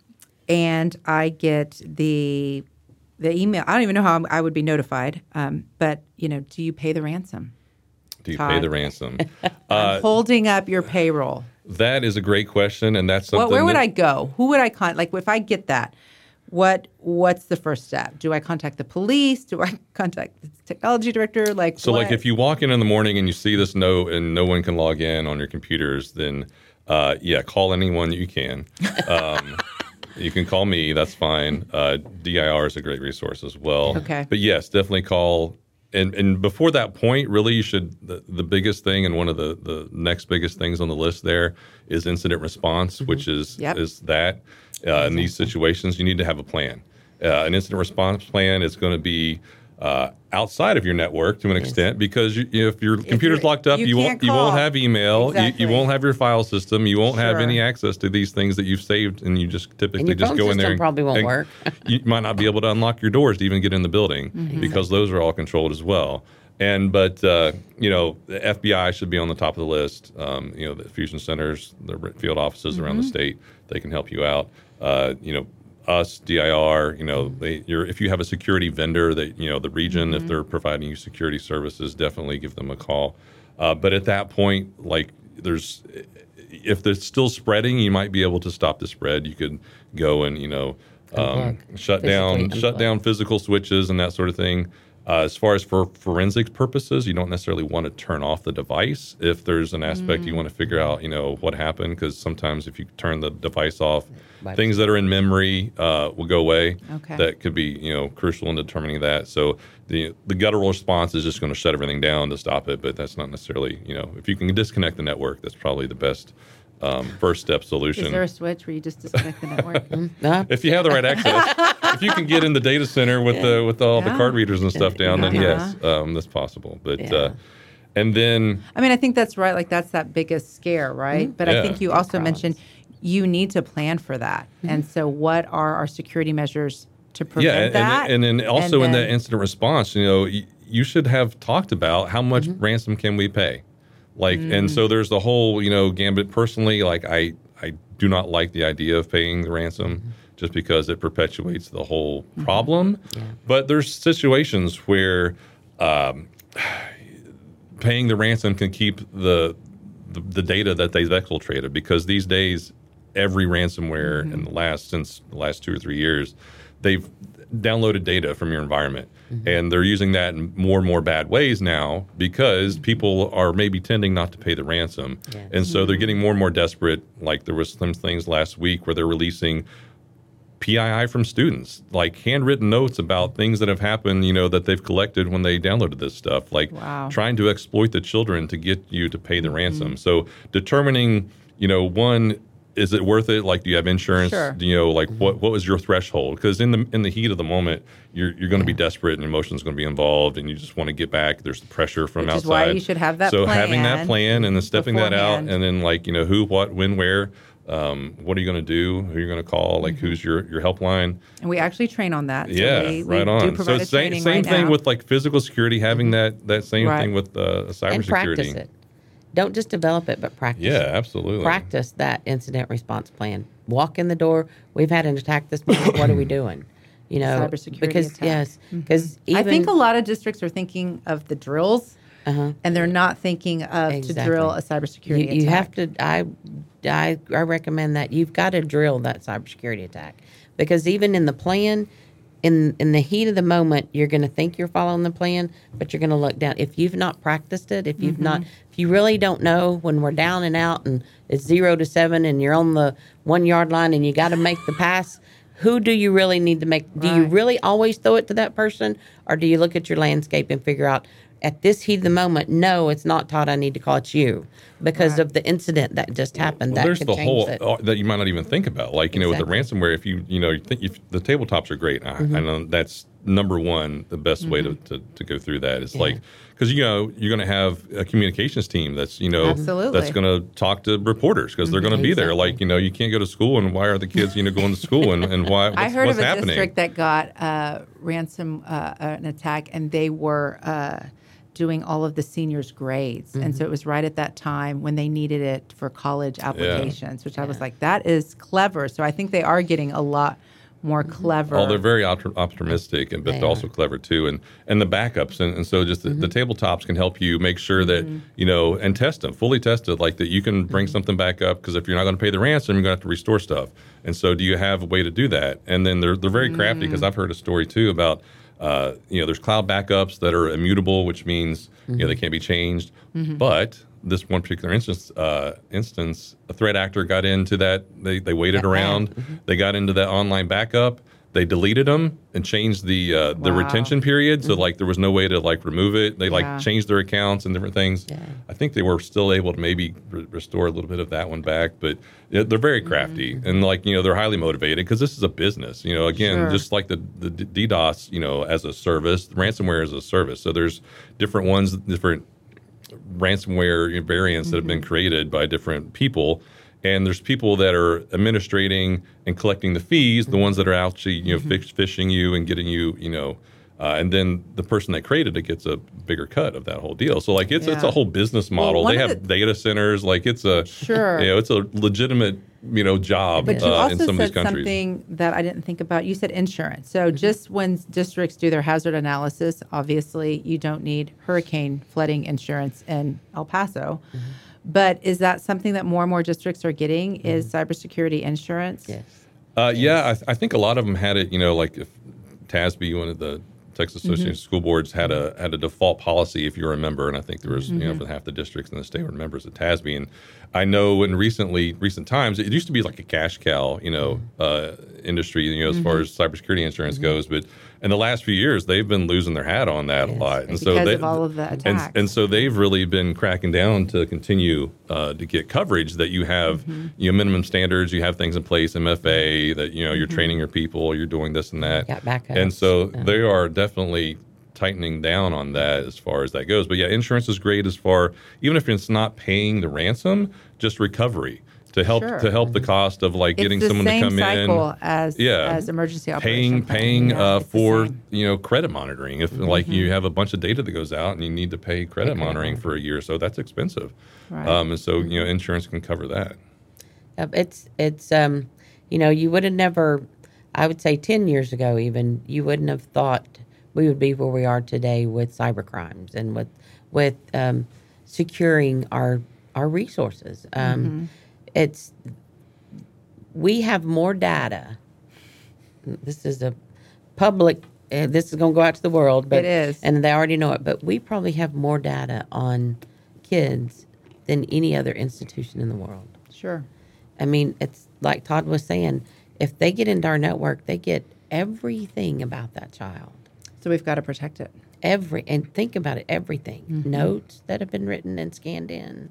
and I get the email. I don't even know how I would be notified, but do you pay the ransom? Do you pay the ransom? I'm holding up your payroll. That is a great question, and that's something. Well, where would I go? Who would I contact? If I get that, what's the first step? Do I contact the police? Do I contact the technology director? If you walk in the morning and you see this note and no one can log in on your computers, then call anyone you can. You can call me. That's fine. DIR is a great resource as well. Okay. But yes, definitely call And before that point, really, you should, the biggest thing and one of the next biggest things on the list there is incident response, mm-hmm. which is that. Exactly. In these situations, you need to have a plan. An incident response plan is going to be outside of your network to an extent, because if your computer's locked up, you won't have email, you won't have your file system, you won't have any access to these things that you've saved, and you just typically just go in there. And your phone system probably won't work. You might not be able to unlock your doors to even get in the building mm-hmm. because those are all controlled as well. But the FBI should be on the top of the list. The fusion centers, the field offices mm-hmm. around the state, they can help you out. Us, DIR, if you have a security vendor that, the region, mm-hmm. if they're providing you security services, definitely give them a call. But at that point, if they're still spreading, you might be able to stop the spread. You could go and, shut down physical switches and that sort of thing. As far as for forensics purposes, you don't necessarily want to turn off the device if there's an aspect you want to figure out, what happened. Because sometimes if you turn the device off, things that are in memory will go away. Okay. That could be, crucial in determining that. So the guttural response is just going to shut everything down to stop it. But that's not necessarily, if you can disconnect the network, that's probably the best first step solution. Is there a switch where you just disconnect the network? No. If you have the right access, if you can get in the data center with all the card readers and stuff down, then yes, that's possible. But and then I think that's right. That's that biggest scare, right? Mm-hmm. But I think you also mentioned you need to plan for that. Mm-hmm. And so, what are our security measures to prevent that? And then in the incident response, you should have talked about how much mm-hmm. ransom can we pay. And so there's the whole, gambit. Personally, I do not like the idea of paying the ransom mm-hmm. just because it perpetuates the whole problem. Mm-hmm. Yeah. But there's situations where paying the ransom can keep the data that they've exfiltrated, because these days every ransomware mm-hmm. Since the last 2 or 3 years, they've downloaded data from your environment. Mm-hmm. And they're using that in more and more bad ways now, because people are maybe tending not to pay the ransom. Yeah. And so they're getting more and more desperate. There was some things last week where they're releasing PII from students, handwritten notes about things that have happened, that they've collected when they downloaded this stuff, trying to exploit the children to get you to pay the ransom. So determining, is it worth it? Do you have insurance? Sure. What was your threshold? Because in the heat of the moment, you're going to be desperate and emotion's going to be involved, and you just want to get back. There's the pressure from outside. Which is why you should have that plan. So having that plan and then stepping beforehand. That out, and then who, what, when, where, what are you going to do? Who are you going to call? Who's your helpline? And we actually train on that. So yeah, right on. Do provide same right thing now. With physical security, having that same thing with cybersecurity. And practice it. Don't just develop it, but practice. Yeah, absolutely. Practice that incident response plan. Walk in the door. We've had an attack this morning. What are we doing? Cybersecurity attack. Yes, because mm-hmm. I think a lot of districts are thinking of the drills, and they're not thinking of to drill a cybersecurity attack. You have to. I recommend that you've got to drill that cybersecurity attack, because even in the plan, in the heat of the moment, you're going to think you're following the plan, but you're going to look down. If you've not practiced it, if you really don't know, when we're down and out and it's 0 to 7 and you're on the 1 yard line and you got to make the pass, who do you really need to make? Do you really always throw it to that person, or do you look at your landscape and figure out at this heat of the moment, no, it's not Todd, I need to call it you because of the incident that just happened. Well, there's the whole that you might not even think about. With the ransomware, if you think the tabletops are great, I know that's number one, the best way to go through that is because you're going to have a communications team that's that's going to talk to reporters, because they're going to be there. You can't go to school, and why are the kids going to school and why? What's happening? I heard of a district that got an attack, and they were doing all of the seniors' grades, and so it was right at that time when they needed it for college applications, which I was like, that is clever. So I think they are getting a lot more clever. Oh, they're very optimistic, and but also clever too. And the backups, and so just the tabletops can help you make sure that and test them, fully tested, that you can bring something back up, because if you're not going to pay the ransom, you're going to have to restore stuff. And so, do you have a way to do that? And then they're very crafty, because I've heard a story too about there's cloud backups that are immutable, which means they can't be changed, but this one particular instance, a threat actor got into that. They waited around. They got into that online backup. They deleted them and changed the retention period. So, like, there was no way to, like, remove it. They, like, changed their accounts and different things. Yeah. I think they were still able to maybe restore a little bit of that one back. But they're very crafty. Mm-hmm. And, like, you know, they're highly motivated because this is a business. You know, again, just like the DDoS, you know, as a service, ransomware as a service. So there's different ones, different ransomware variants that have been created by different people. And there's people that are administrating and collecting the fees, the ones that are actually, you know, phishing you and getting you, you know, and then the person that created it gets a bigger cut of that whole deal. So, like, it's a whole business model. Well, they have data centers. Like, it's a, you know, it's a legitimate, you know, job in some of these countries. But you also said something that I didn't think about. You said insurance. So just when districts do their hazard analysis, obviously you don't need hurricane flooding insurance in El Paso. Mm-hmm. But is that something that more and more districts are getting, is cybersecurity insurance? Yes. Yeah, I think a lot of them had it, you know, like if TASB, one of the Texas Association of School Boards, had a default policy, if you remember, and I think there was, you know, for half the districts in the state were members of TASB. And I know in recent times, it used to be like a cash cow, you know, industry, you know, as far as cybersecurity insurance goes, but in the last few years, they've been losing their hat on that a lot. And so they, of all of the attacks. And so they've really been cracking down to continue to get coverage that you have, you know, minimum standards, you have things in place, MFA, that, you know, you're training your people, you're doing this and that. Got backups. And so they are definitely tightening down on that as far as that goes. But yeah, insurance is great as far, even if it's not paying the ransom, just recovery. To help the cost of, like, getting someone to come in. It's the same cycle as emergency operations. Paying for, you know, credit monitoring. If, like, you have a bunch of data that goes out and you need to pay credit monitoring for a year, so that's expensive. Right. And so, you know, insurance can cover that. It's you know, you would have never, I would say 10 years ago even, you wouldn't have thought we would be where we are today with cyber crimes and with securing our resources. We have more data. This is a public, this is going to go out to the world. But, it is. And they already know it. But we probably have more data on kids than any other institution in the world. Sure. I mean, it's like Todd was saying, if they get into our network, they get everything about that child. So we've got to protect it. Think about it, everything. Mm-hmm. Notes that have been written and scanned in.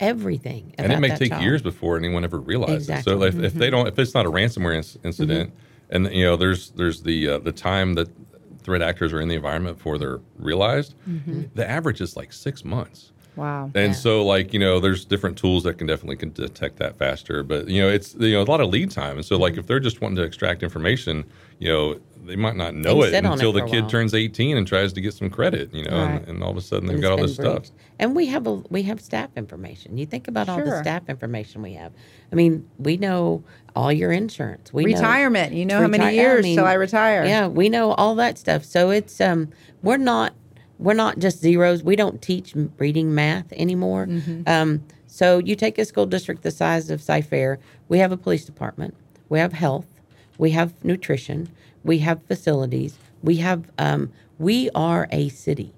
Everything, and it may take years before anyone ever realizes. Exactly. So if they don't, if it's not a ransomware incident, and you know, there's the time that threat actors are in the environment before they're realized, the average is like 6 months. Wow. And so, like, you know, there's different tools that can definitely can detect that faster, but you know, it's, you know, a lot of lead time. And so, like, if they're just wanting to extract information, you know, they might not know it until the kid turns 18 and tries to get some credit, you know, and all of a sudden they've got all this stuff. And we have staff information. You think about all the staff information we have. I mean, we know all your insurance. We retirement. You know how many years till I retire. Yeah, we know all that stuff. So it's we're not just zeros. We don't teach reading math anymore. So you take a school district the size of Cy Fair. We have a police department. We have health. We have nutrition. We have facilities. We have. We are a city.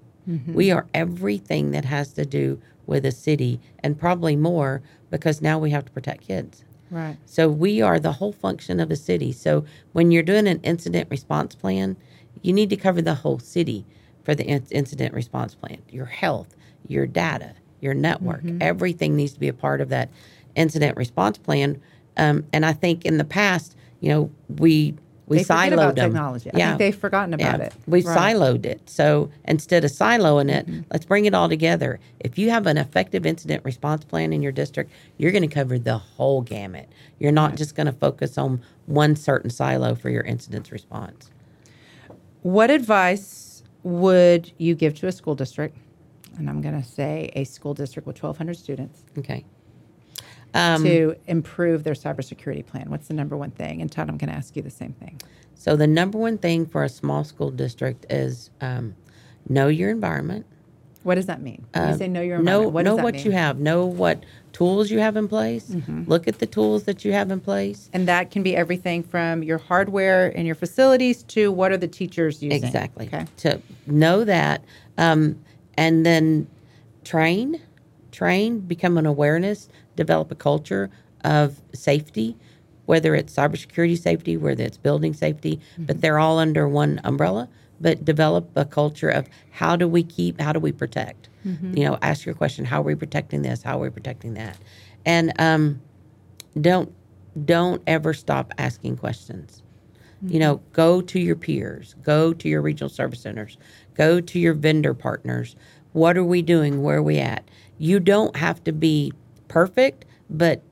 We are everything that has to do with a city, and probably more, because now we have to protect kids. Right. So we are the whole function of a city. So when you're doing an incident response plan, you need to cover the whole city for the incident response plan. Your health, your data, your network, everything needs to be a part of that incident response plan. And I think in the past, you know, we siloed about technology. I think they've forgotten about it. We've siloed it. So instead of siloing it, let's bring it all together. If you have an effective incident response plan in your district, you're going to cover the whole gamut. You're not just going to focus on one certain silo for your incident response. What advice would you give to a school district? And I'm going to say a school district with 1,200 students. Okay. To improve their cybersecurity plan? What's the number one thing? And Todd, I'm going to ask you the same thing. So the number one thing for a small school district is know your environment. What does that mean? When you say know your environment, what does that mean? You have. Know what tools you have in place. Look at the tools that you have in place. And that can be everything from your hardware and your facilities to what are the teachers using. Exactly. Okay. To know that. And then train, become an awareness, develop a culture of safety, whether it's cybersecurity safety, whether it's building safety, mm-hmm. but they're all under one umbrella, but develop a culture of how do we keep, how do we protect? Mm-hmm. You know, ask your question, how are we protecting this? How are we protecting that? And don't ever stop asking questions. Mm-hmm. You know, go to your peers, go to your regional service centers, go to your vendor partners. What are we doing? Where are we at? You don't have to be perfect, but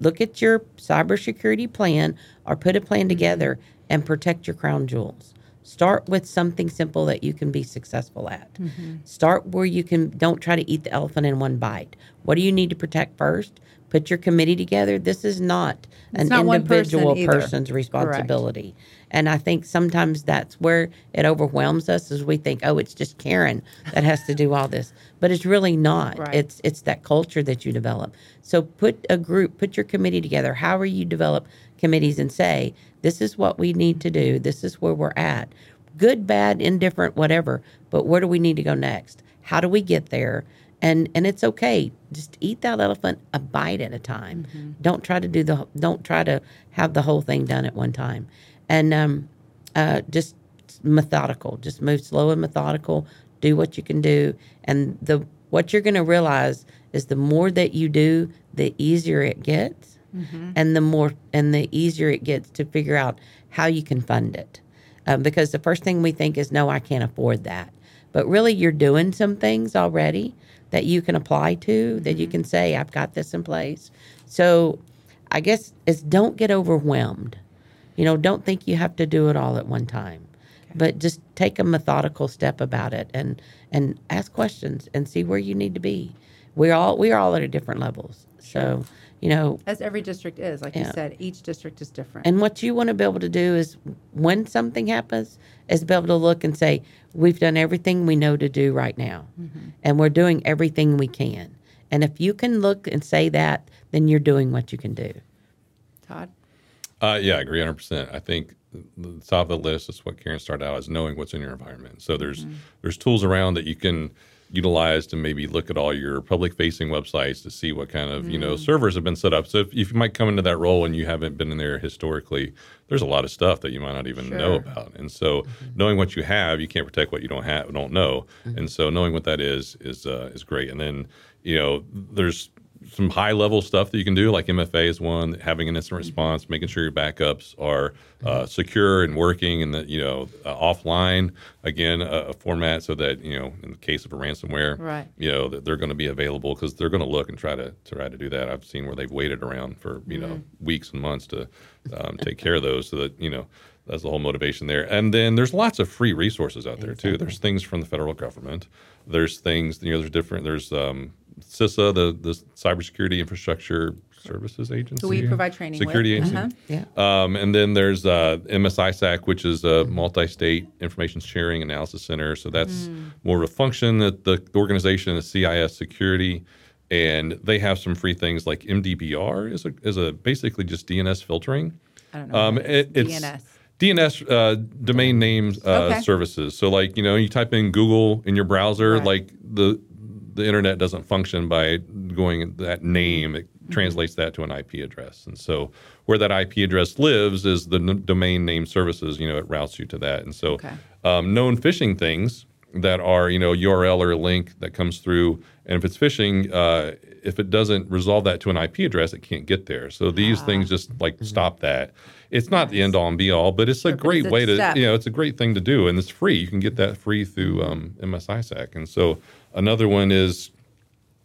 look at your cybersecurity plan or put a plan together and protect your crown jewels. Start with something simple that you can be successful at. Mm-hmm. Start where you can, don't try to eat the elephant in one bite. What do you need to protect first? Put your committee together. This is not an individual person's responsibility. Correct. And I think sometimes that's where it overwhelms us is we think, oh, it's just Karen that has to do all this. But it's really not. Right. It's that culture that you develop. So put a group, put your committee together. However you develop committees and say, this is what we need to do. This is where we're at. Good, bad, indifferent, whatever. But where do we need to go next? How do we get there? And it's okay. Just eat that elephant a bite at a time. Mm-hmm. Don't try to have the whole thing done at one time. And just methodical. Just move slow and methodical. Do what you can do. And what you're going to realize is the more that you do, the easier it gets, mm-hmm. and the easier it gets to figure out how you can fund it. Because the first thing we think is, no, I can't afford that. But really, you're doing some things already that you can apply to, mm-hmm. that you can say, I've got this in place. So I guess it's don't get overwhelmed. You know, don't think you have to do it all at one time, okay. but just take a methodical step about it and ask questions and see where you need to be. We are all at different levels. So, you know. As every district is, like you said, each district is different. And what you want to be able to do is when something happens is be able to look and say, we've done everything we know to do right now. Mm-hmm. And we're doing everything we can. And if you can look and say that, then you're doing what you can do. Todd? Yeah, I agree 100%. I think the top of the list is what Karen started out as, knowing what's in your environment. So there's tools around that you can utilize to maybe look at all your public-facing websites to see what kind of, you know, servers have been set up. So if you might come into that role and you haven't been in there historically, there's a lot of stuff that you might not even know about. And so knowing what you have, you can't protect what you don't know. Mm-hmm. And so knowing what that is great. And then, you know, there's some high-level stuff that you can do, like MFA is one, having an instant response, making sure your backups are secure and working and that, you know, offline, again, a format so that, you know, in the case of a ransomware, you know, that they're going to be available because they're going to look and try to do that. I've seen where they've waited around for, you know, weeks and months to take care of those so that, you know, that's the whole motivation there. And then there's lots of free resources out there, too. There's things from the federal government. There's things, you know, there's CISA, the Cybersecurity Infrastructure Services Agency. So we provide training security with. Agency. And then there's MSISAC, which is a multi-state information sharing analysis center. So that's more of a function that the organization is CIS security. And they have some free things like MDBR is basically just DNS filtering. I don't know. DNS. DNS domain names services. So like, you know, you type in Google in your browser, like the internet doesn't function by going that name. It translates that to an IP address. And so where that IP address lives is the domain name services, you know, it routes you to that. And so known phishing things that are, you know, URL or a link that comes through. And if it's phishing, if it doesn't resolve that to an IP address, it can't get there. So these things just like stop that. It's not the end all and be all, but it's a great way to, you know, it's a great thing to do. And it's free. You can get that free through MSISAC. And so another one is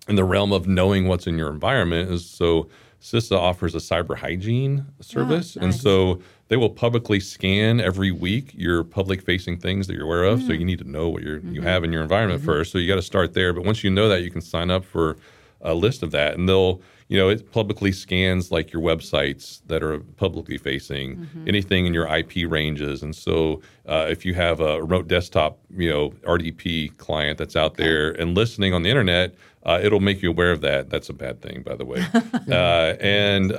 in the realm of knowing what's in your environment is so CISA offers a cyber hygiene service. Nice. And so they will publicly scan every week your public-facing things that you're aware of. So you need to know what you have in your environment first. So you got to start there. But once you know that, you can sign up for a list of that. And they'll, you know, it publicly scans like your websites that are publicly facing anything in your IP ranges. And so if you have a remote desktop, you know, RDP client that's out there and listening on the internet, it'll make you aware of that. That's a bad thing, by the way. and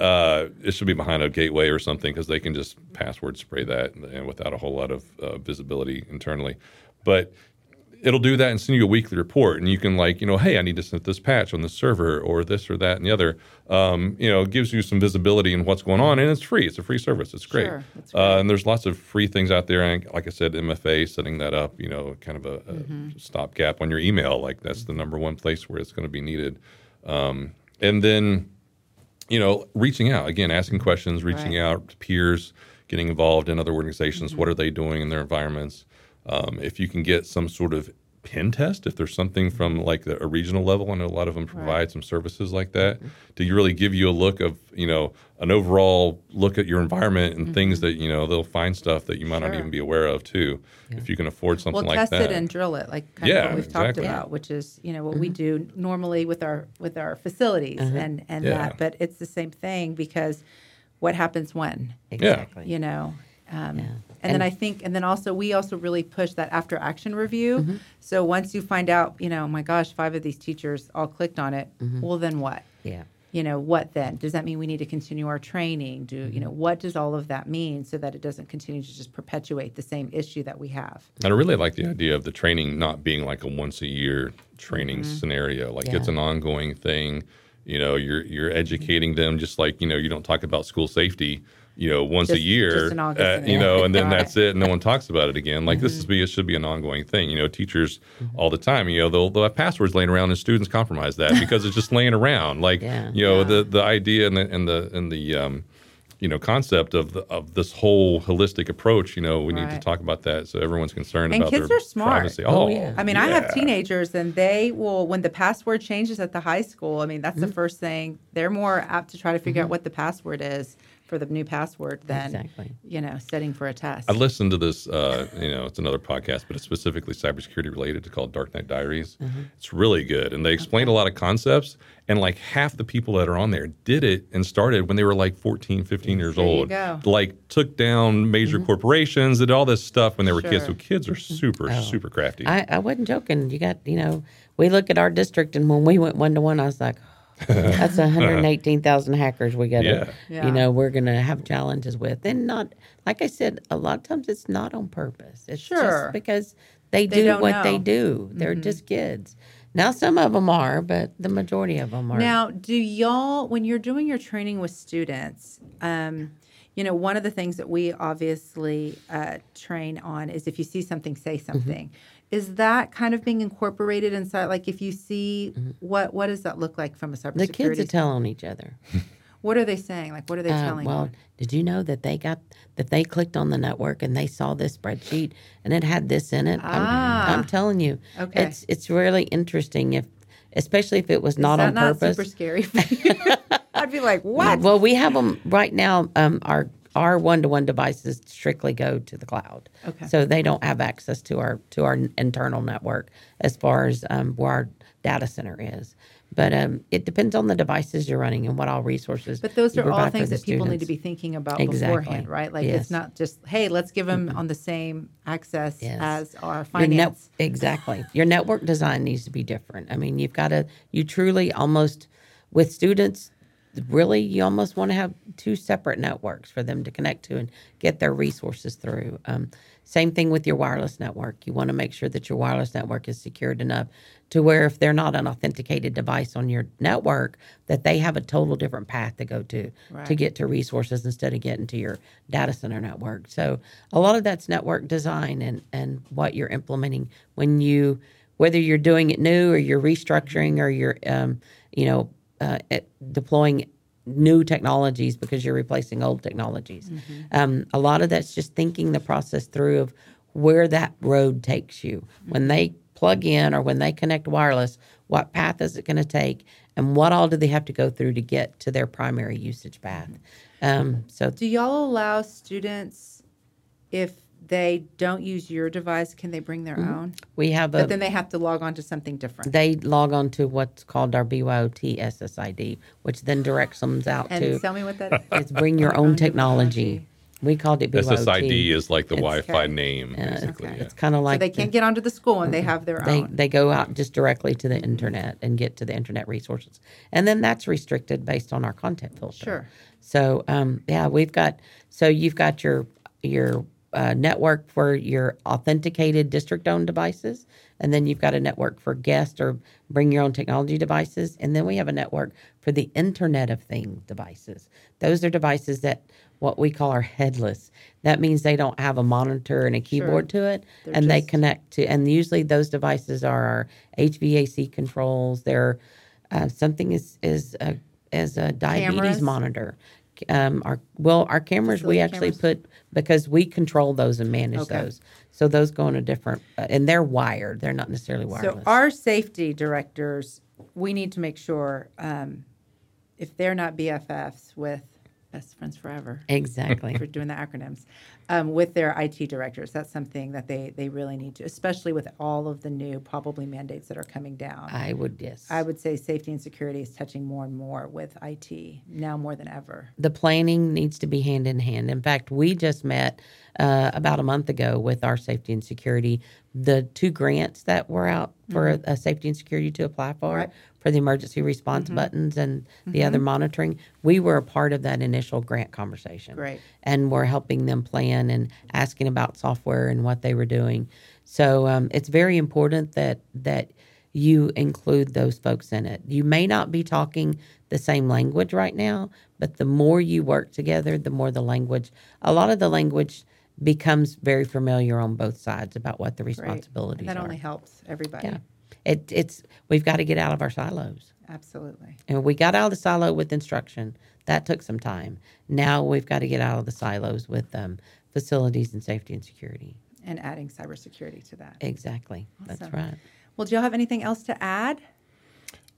it should be behind a gateway or something because they can just password spray that and without a whole lot of visibility internally. But it'll do that and send you a weekly report. And you can like, you know, hey, I need to set this patch on this server or this or that and the other. You know, it gives you some visibility in what's going on. And it's free. It's a free service. It's great. Sure, that's right. And there's lots of free things out there. And like I said, MFA, setting that up, you know, kind of a stopgap on your email. Like that's the number one place where it's going to be needed. And then, you know, reaching out. Again, asking questions, reaching out to peers, getting involved in other organizations. What are they doing in their environments? If you can get some sort of pen test, if there's something from like a regional level, I know a lot of them provide some services like that to really give you a look of, you know, an overall look at your environment and things that, you know, they'll find stuff that you might not even be aware of too, if you can afford something like that. Well, test it and drill it, like kind of what we've talked about, which is, you know, what we do normally with our facilities and that, but it's the same thing because what happens when, you know. And then I think, and then also, we also really push that after action review. So once you find out, you know, my gosh, 5 of these teachers all clicked on it. Well, then what? You know, what then? Does that mean we need to continue our training? Do, you know, what does all of that mean so that it doesn't continue to just perpetuate the same issue that we have? And I really like the idea of the training not being like a once a year training scenario. Like it's an ongoing thing. You know, you're educating them just like, you know, you don't talk about school safety, you know, once a year, you know, and then that's it. And no one talks about it again. Like this is it should be an ongoing thing. You know, teachers all the time, you know, they'll have passwords laying around and students compromise that because it's just laying around. Like, you know, the idea and the you know, concept of this whole holistic approach, you know, we need to talk about that so everyone's concerned and about their privacy. Oh, yeah. I mean, I have teenagers and they will, when the password changes at the high school, I mean, that's the first thing. They're more apt to try to figure out what the password is for the new password than, you know, setting for a test. I listened to this, you know, it's another podcast, but it's specifically cybersecurity related. It's called Darknet Diaries. It's really good. And they explained a lot of concepts. And like half the people that are on there did it and started when they were like 14, 15 years old. Like took down major corporations, did all this stuff when they were kids. So kids are super, super crafty. I wasn't joking. You got, you know, we look at our district and when we went one-to-one, I was like, that's 118,000 hackers we got to, you know, we're going to have challenges with. And not, like I said, a lot of times it's not on purpose. It's just because they do what they do. They're just kids. Now, some of them are, but the majority of them are. Now, do y'all, when you're doing your training with students, you know, one of the things that we obviously train on is if you see something, say something. Is that kind of being incorporated inside? Like, if you see what does that look like from a cybersecurity? The kids are telling each other. What are they saying? Like, what are they telling? Well, did you know that they clicked on the network and they saw this spreadsheet and it had this in it? I'm telling you, it's really interesting. If especially if it was not on purpose. Is that not super scary for you? I'd be like, what? Well, we have them right now. Our one-to-one devices strictly go to the cloud, so they don't have access to our internal network as far as where our data center is. But it depends on the devices you're running and what all resources. But those are all things that people need to be thinking about beforehand, right? Like it's not just, hey, let's give them on the same access as our finance. Your network design needs to be different. I mean, you've got to with students. Really, you almost want to have 2 separate networks for them to connect to and get their resources through. Same thing with your wireless network. You want to make sure that your wireless network is secured enough to where if they're not an authenticated device on your network, that they have a total different path to go to get to resources instead of getting to your data center network. So a lot of that's network design and what you're implementing when you, whether you're doing it new or you're restructuring or you're, you know, deploying new technologies because you're replacing old technologies. A lot of that's just thinking the process through of where that road takes you. When they plug in or when they connect wireless, what path is it going to take and what all do they have to go through to get to their primary usage path? So, do y'all allow students, if they don't use your device, can they bring their own? We have but then they have to log on to something different. They log on to what's called our BYOT SSID, which then directs them out to. And tell me what that is. It's bring your own technology. We called it BYOT. SSID is like the Wi-Fi name, basically. It's kind of like. So they can't get onto the school and they have their own. They go out just directly to the internet and get to the internet resources. And then that's restricted based on our content filter. So, yeah, we've got, so you've got your network for your authenticated district-owned devices, and then you've got a network for guest or bring-your-own-technology devices, and then we have a network for the Internet of Things devices. Those are devices that what we call are headless. That means they don't have a monitor and a keyboard to it, they connect to, and usually those devices are our HVAC controls. They're something is a diabetes monitor. Our cameras, so we actually put, because we control those and manage those. So those go in a different, and they're wired. They're not necessarily wireless. So our safety directors, we need to make sure if they're not BFFs with Best Friends Forever. Exactly. For doing the acronyms. With their IT directors, that's something that they really need to, especially with all of the new probably mandates that are coming down. I would say safety and security is touching more and more with IT now more than ever. The planning needs to be hand in hand. In fact, we just met about a month ago with our safety and security. The two grants that were out for safety and security to apply for the emergency response buttons and the other monitoring, we were a part of that initial grant conversation. Right. And we're helping them plan and asking about software and what they were doing. So it's very important that you include those folks in it. You may not be talking the same language right now, but the more you work together, the more a lot of the language becomes very familiar on both sides about what the responsibilities are. That only helps everybody. Yeah. We've got to get out of our silos. Absolutely. And we got out of the silo with instruction. That took some time. Now we've got to get out of the silos with facilities and safety and security. And adding cybersecurity to that. Exactly. Awesome. That's right. Well, do y'all have anything else to add?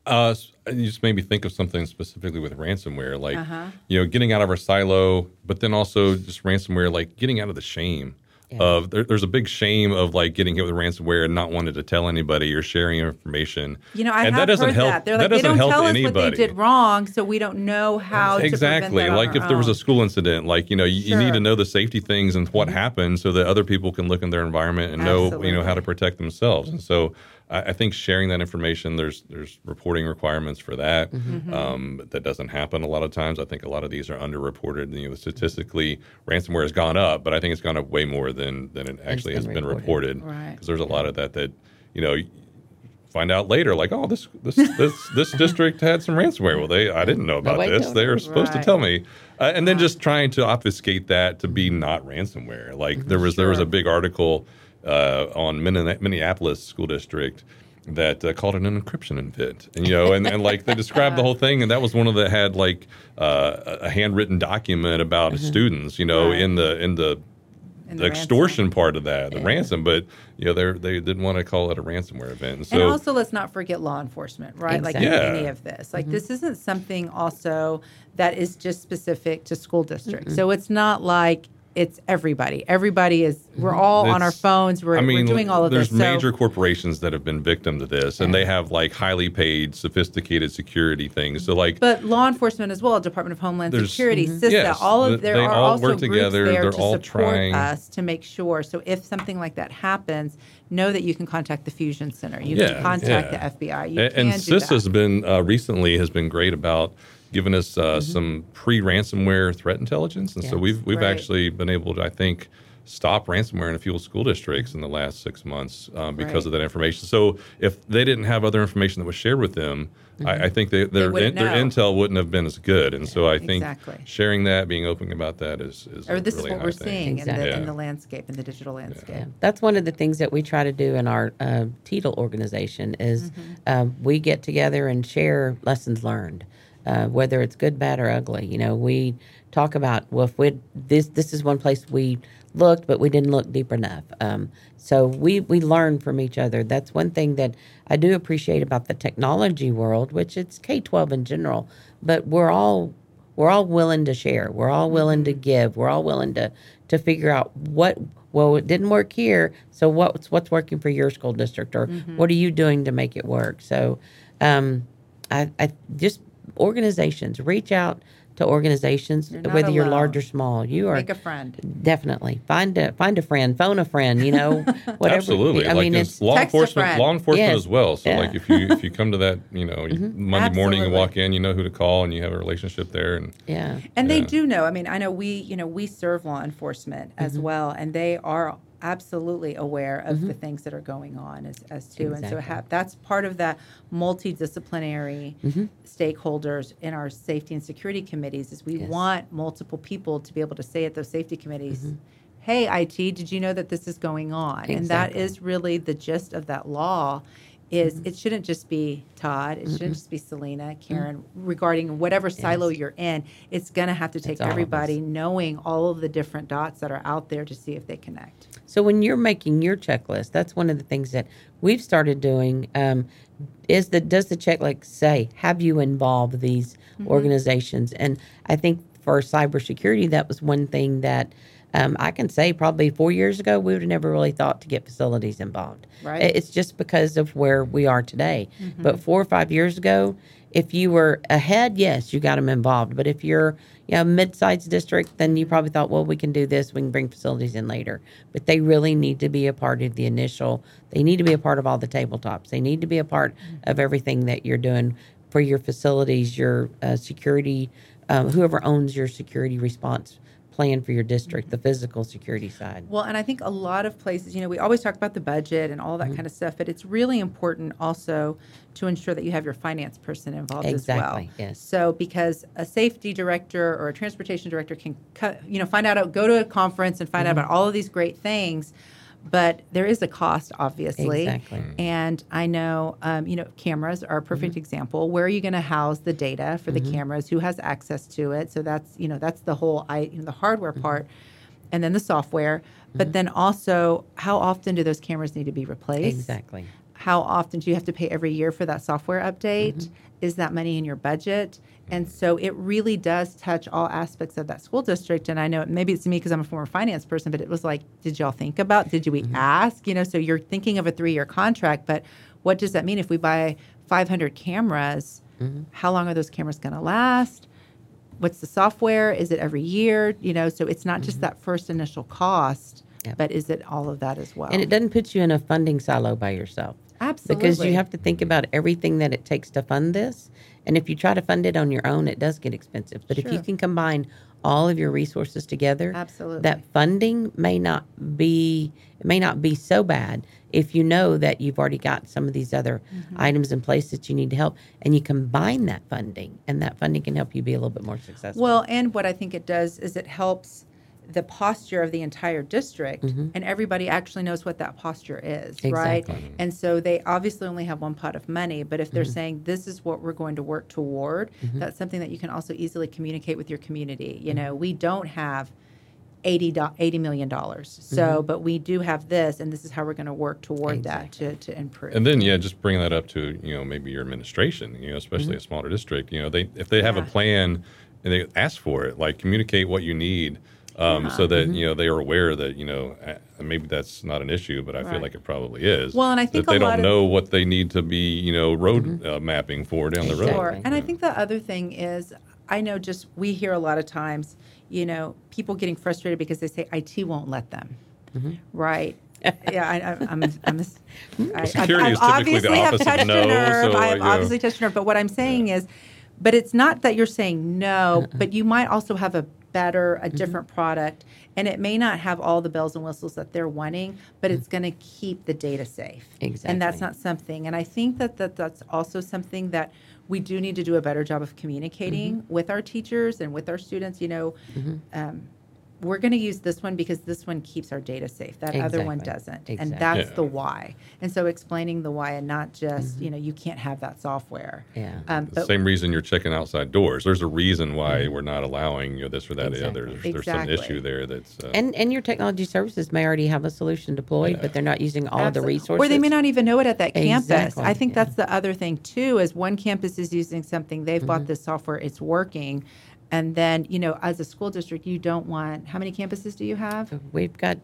You just made me think of something specifically with ransomware, like, getting out of our silo, but then also just ransomware, like getting out of the shame of, there's a big shame of like getting hit with ransomware and not wanting to tell anybody or sharing information. I have heard that. They're like, they don't tell us what they did wrong, so we don't know how to prevent that. Like if there was a school incident, like, you need to know the safety things and what happened so that other people can look in their environment and know, how to protect themselves. And so I think sharing that information, there's reporting requirements for that. That doesn't happen a lot of times. I think a lot of these are underreported. Statistically, ransomware has gone up, but I think it's gone up way more than it actually has been reported. Right. Because there's a lot of that you find out later, like, oh, this district had some ransomware. Well, I didn't know about this. They were supposed to tell me. And then just trying to obfuscate that to be not ransomware. Like there was a big article on Minneapolis School District that called it an encryption event, and like they described the whole thing, and that was one of that had like a handwritten document about students, in the extortion part of that, the ransom, but they didn't want to call it a ransomware event. And also, let's not forget law enforcement, right? Exactly. Like in any of this, like this isn't something also that is just specific to school districts. So it's not like. It's everybody. Everybody is. We're all on our phones. We're doing all of this. There's major corporations that have been victim to this, and they have like highly paid, sophisticated security things. So like, but law enforcement as well, Department of Homeland Security, CISA, all of there are all work together. They're to all trying us to make sure. So if something like that happens, know that you can contact the Fusion Center. You can contact the FBI. And CISA has been recently has been great about. Given us some pre-ransomware threat intelligence, and so we've actually been able to, I think, stop ransomware in a few school districts in the last 6 months because of that information. So if they didn't have other information that was shared with them, I think their intel wouldn't have been as good. And so I think sharing that, being open about that is a really high thing. Or this is what we're seeing in the landscape, in the digital landscape. Yeah. That's one of the things that we try to do in our Tidle organization is we get together and share lessons learned. Whether it's good, bad, or ugly. We talk about, well, if this is one place we looked, but we didn't look deep enough. So we learn from each other. That's one thing that I do appreciate about the technology world, which it's K-12 in general, but we're all willing to share. We're all willing to give. We're all willing to figure out it didn't work here, so what's working for your school district, or what are you doing to make it work? So organizations, reach out to organizations, whether you're large or small. You are. Make a friend. Definitely. Find a friend, phone a friend, you know, whatever. Absolutely. I mean, it's law enforcement yes. as well. So like if you come to that, you know, mm-hmm. Monday Absolutely. Morning and walk in, you know who to call and you have a relationship there. And yeah. And they do know. I mean, I know we serve law enforcement as mm-hmm. well, and they are absolutely aware of mm-hmm. the things that are going on as too. Exactly. And so that's part of that multidisciplinary mm-hmm. stakeholders in our safety and security committees is we yes. want multiple people to be able to say at those safety committees, mm-hmm. hey, IT, did you know that this is going on? Exactly. And that is really the gist of that law is mm-hmm. it shouldn't just be Todd, it mm-hmm. shouldn't just be Celina, Karen, mm-hmm. regarding whatever yes. silo you're in, it's going to have to take everybody knowing all of the different dots that are out there to see if they connect. So when you're making your checklist, that's one of the things that we've started doing does the checklist say, have you involved these mm-hmm. organizations? And I think for cybersecurity, that was one thing that I can say probably 4 years ago, we would have never really thought to get facilities involved. Right. It's just because of where we are today. Mm-hmm. But 4 or 5 years ago, if you were ahead, yes, you got them involved. But if you're a mid-sized district, then you probably thought, well, we can do this. We can bring facilities in later. But they really need to be a part of the initial. They need to be a part of all the tabletops. They need to be a part of everything that you're doing for your facilities, your security, whoever owns your security response plan for your district, the physical security side. Well, and I think a lot of places, we always talk about the budget and all that mm-hmm. kind of stuff, but it's really important also to ensure that you have your finance person involved exactly, as well. Yes. So because a safety director or a transportation director can find out, go to a conference and find mm-hmm. out about all of these great things, but there is a cost, obviously. Exactly. And I know, cameras are a perfect mm-hmm. example. Where are you going to house the data for mm-hmm. the cameras? Who has access to it? So that's, that's the whole, the hardware mm-hmm. part, and then the software. Mm-hmm. But then also, how often do those cameras need to be replaced? Exactly. How often do you have to pay every year for that software update? Mm-hmm. Is that money in your budget? And so it really does touch all aspects of that school district. And I know maybe it's me because I'm a former finance person, but it was like, did we mm-hmm. ask? So you're thinking of a 3-year contract, but what does that mean if we buy 500 cameras? Mm-hmm. How long are those cameras going to last? What's the software? Is it every year? So it's not mm-hmm. just that first initial cost, yep. but is it all of that as well? And it doesn't put you in a funding silo by yourself. Absolutely. Because you have to think about everything that it takes to fund this. And if you try to fund it on your own, it does get expensive. But sure. if you can combine all of your resources together, Absolutely. That funding may not be so bad if you know that you've already got some of these other mm-hmm. items in place that you need to help. And you combine that funding, and that funding can help you be a little bit more successful. Well, and what I think it does is it helps the posture of the entire district, mm-hmm. and everybody actually knows what that posture is, exactly. right? And so they obviously only have one pot of money, but if they're mm-hmm. saying this is what we're going to work toward, mm-hmm. that's something that you can also easily communicate with your community. You mm-hmm. know, we don't have $80 million, so mm-hmm. but we do have this, and this is how we're going to work toward exactly. that to improve. And then, just bring that up to maybe your administration, especially mm-hmm. a smaller district. If they have yeah. a plan and they ask for it, like communicate what you need. So that, mm-hmm. They are aware that, maybe that's not an issue, but I right. feel like it probably is. Well, and I think that they don't know what they need to be, road mm-hmm. Mapping for down the road. Sure. And I think the other thing is, I know just we hear a lot of times, people getting frustrated because they say IT won't let them. Mm-hmm. Right. Yeah, I'm obviously have touched a nerve. I have obviously touched a nerve. But what I'm saying yeah. is, but it's not that you're saying no, but you might also have a different mm-hmm. product, and it may not have all the bells and whistles that they're wanting, but mm-hmm. it's going to keep the data safe. Exactly. And that's not something. And I think that that's also something that we do need to do a better job of communicating mm-hmm. with our teachers and with our students. Mm-hmm. We're going to use this one because this one keeps our data safe. That exactly. other one doesn't. Exactly. And that's yeah. the why. And so explaining the why and not just, mm-hmm. You can't have that software. Yeah. The same reason you're checking outside doors. There's a reason why mm-hmm. we're not allowing this or that exactly. or the other. There's some issue there that's... And your technology services may already have a solution deployed, yeah. but they're not using all Absolutely. Of the resources. Or they may not even know it at that campus. Exactly. I think yeah. that's the other thing, too, is one campus is using something. They've mm-hmm. bought this software. It's working. And then, as a school district, you don't want, how many campuses do you have? We've got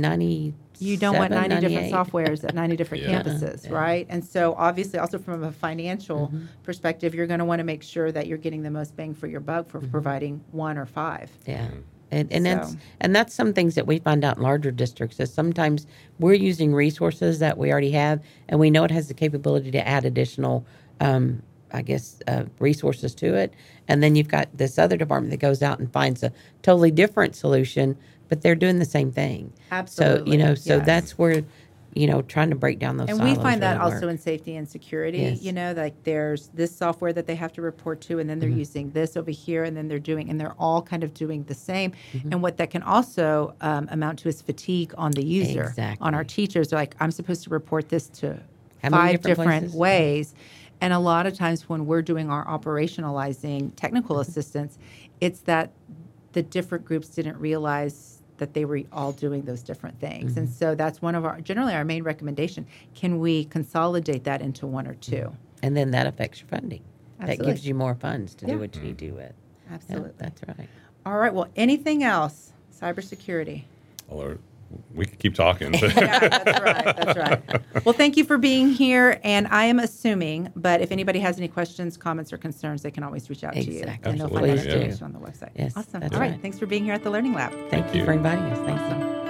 90. You don't want 90 different softwares at 90 different campuses, right? And so obviously also from a financial perspective, you're going to want to make sure that you're getting the most bang for your buck for providing one or five. Yeah. And that's some things that we find out in larger districts is sometimes we're using resources that we already have, and we know it has the capability to add additional, resources to it. And then you've got this other department that goes out and finds a totally different solution, but they're doing the same thing. Absolutely. So, that's where, trying to break down those silos. And we find that also in safety and security, there's this software that they have to report to, and then they're using this over here, and then they're all kind of doing the same. Mm-hmm. And what that can also amount to is fatigue on the user, on our teachers. They're like, I'm supposed to report this to five different ways. And a lot of times when we're doing our operationalizing technical assistance, it's that the different groups didn't realize that they were all doing those different things. Mm-hmm. And so that's one of generally our main recommendation. Can we consolidate that into one or two? And then that affects your funding. Absolutely. That gives you more funds to do what you need to do with. Absolutely. Yeah, that's right. All right. Well, anything else? Cybersecurity. We could keep talking. That's right. Well, thank you for being here. And I am assuming, but if anybody has any questions, comments, or concerns, they can always reach out to you. Exactly. And they'll find out information on the website. Yes, awesome. All right. Thanks for being here at the Learning Lab. Thank you for inviting us. Thanks. Awesome.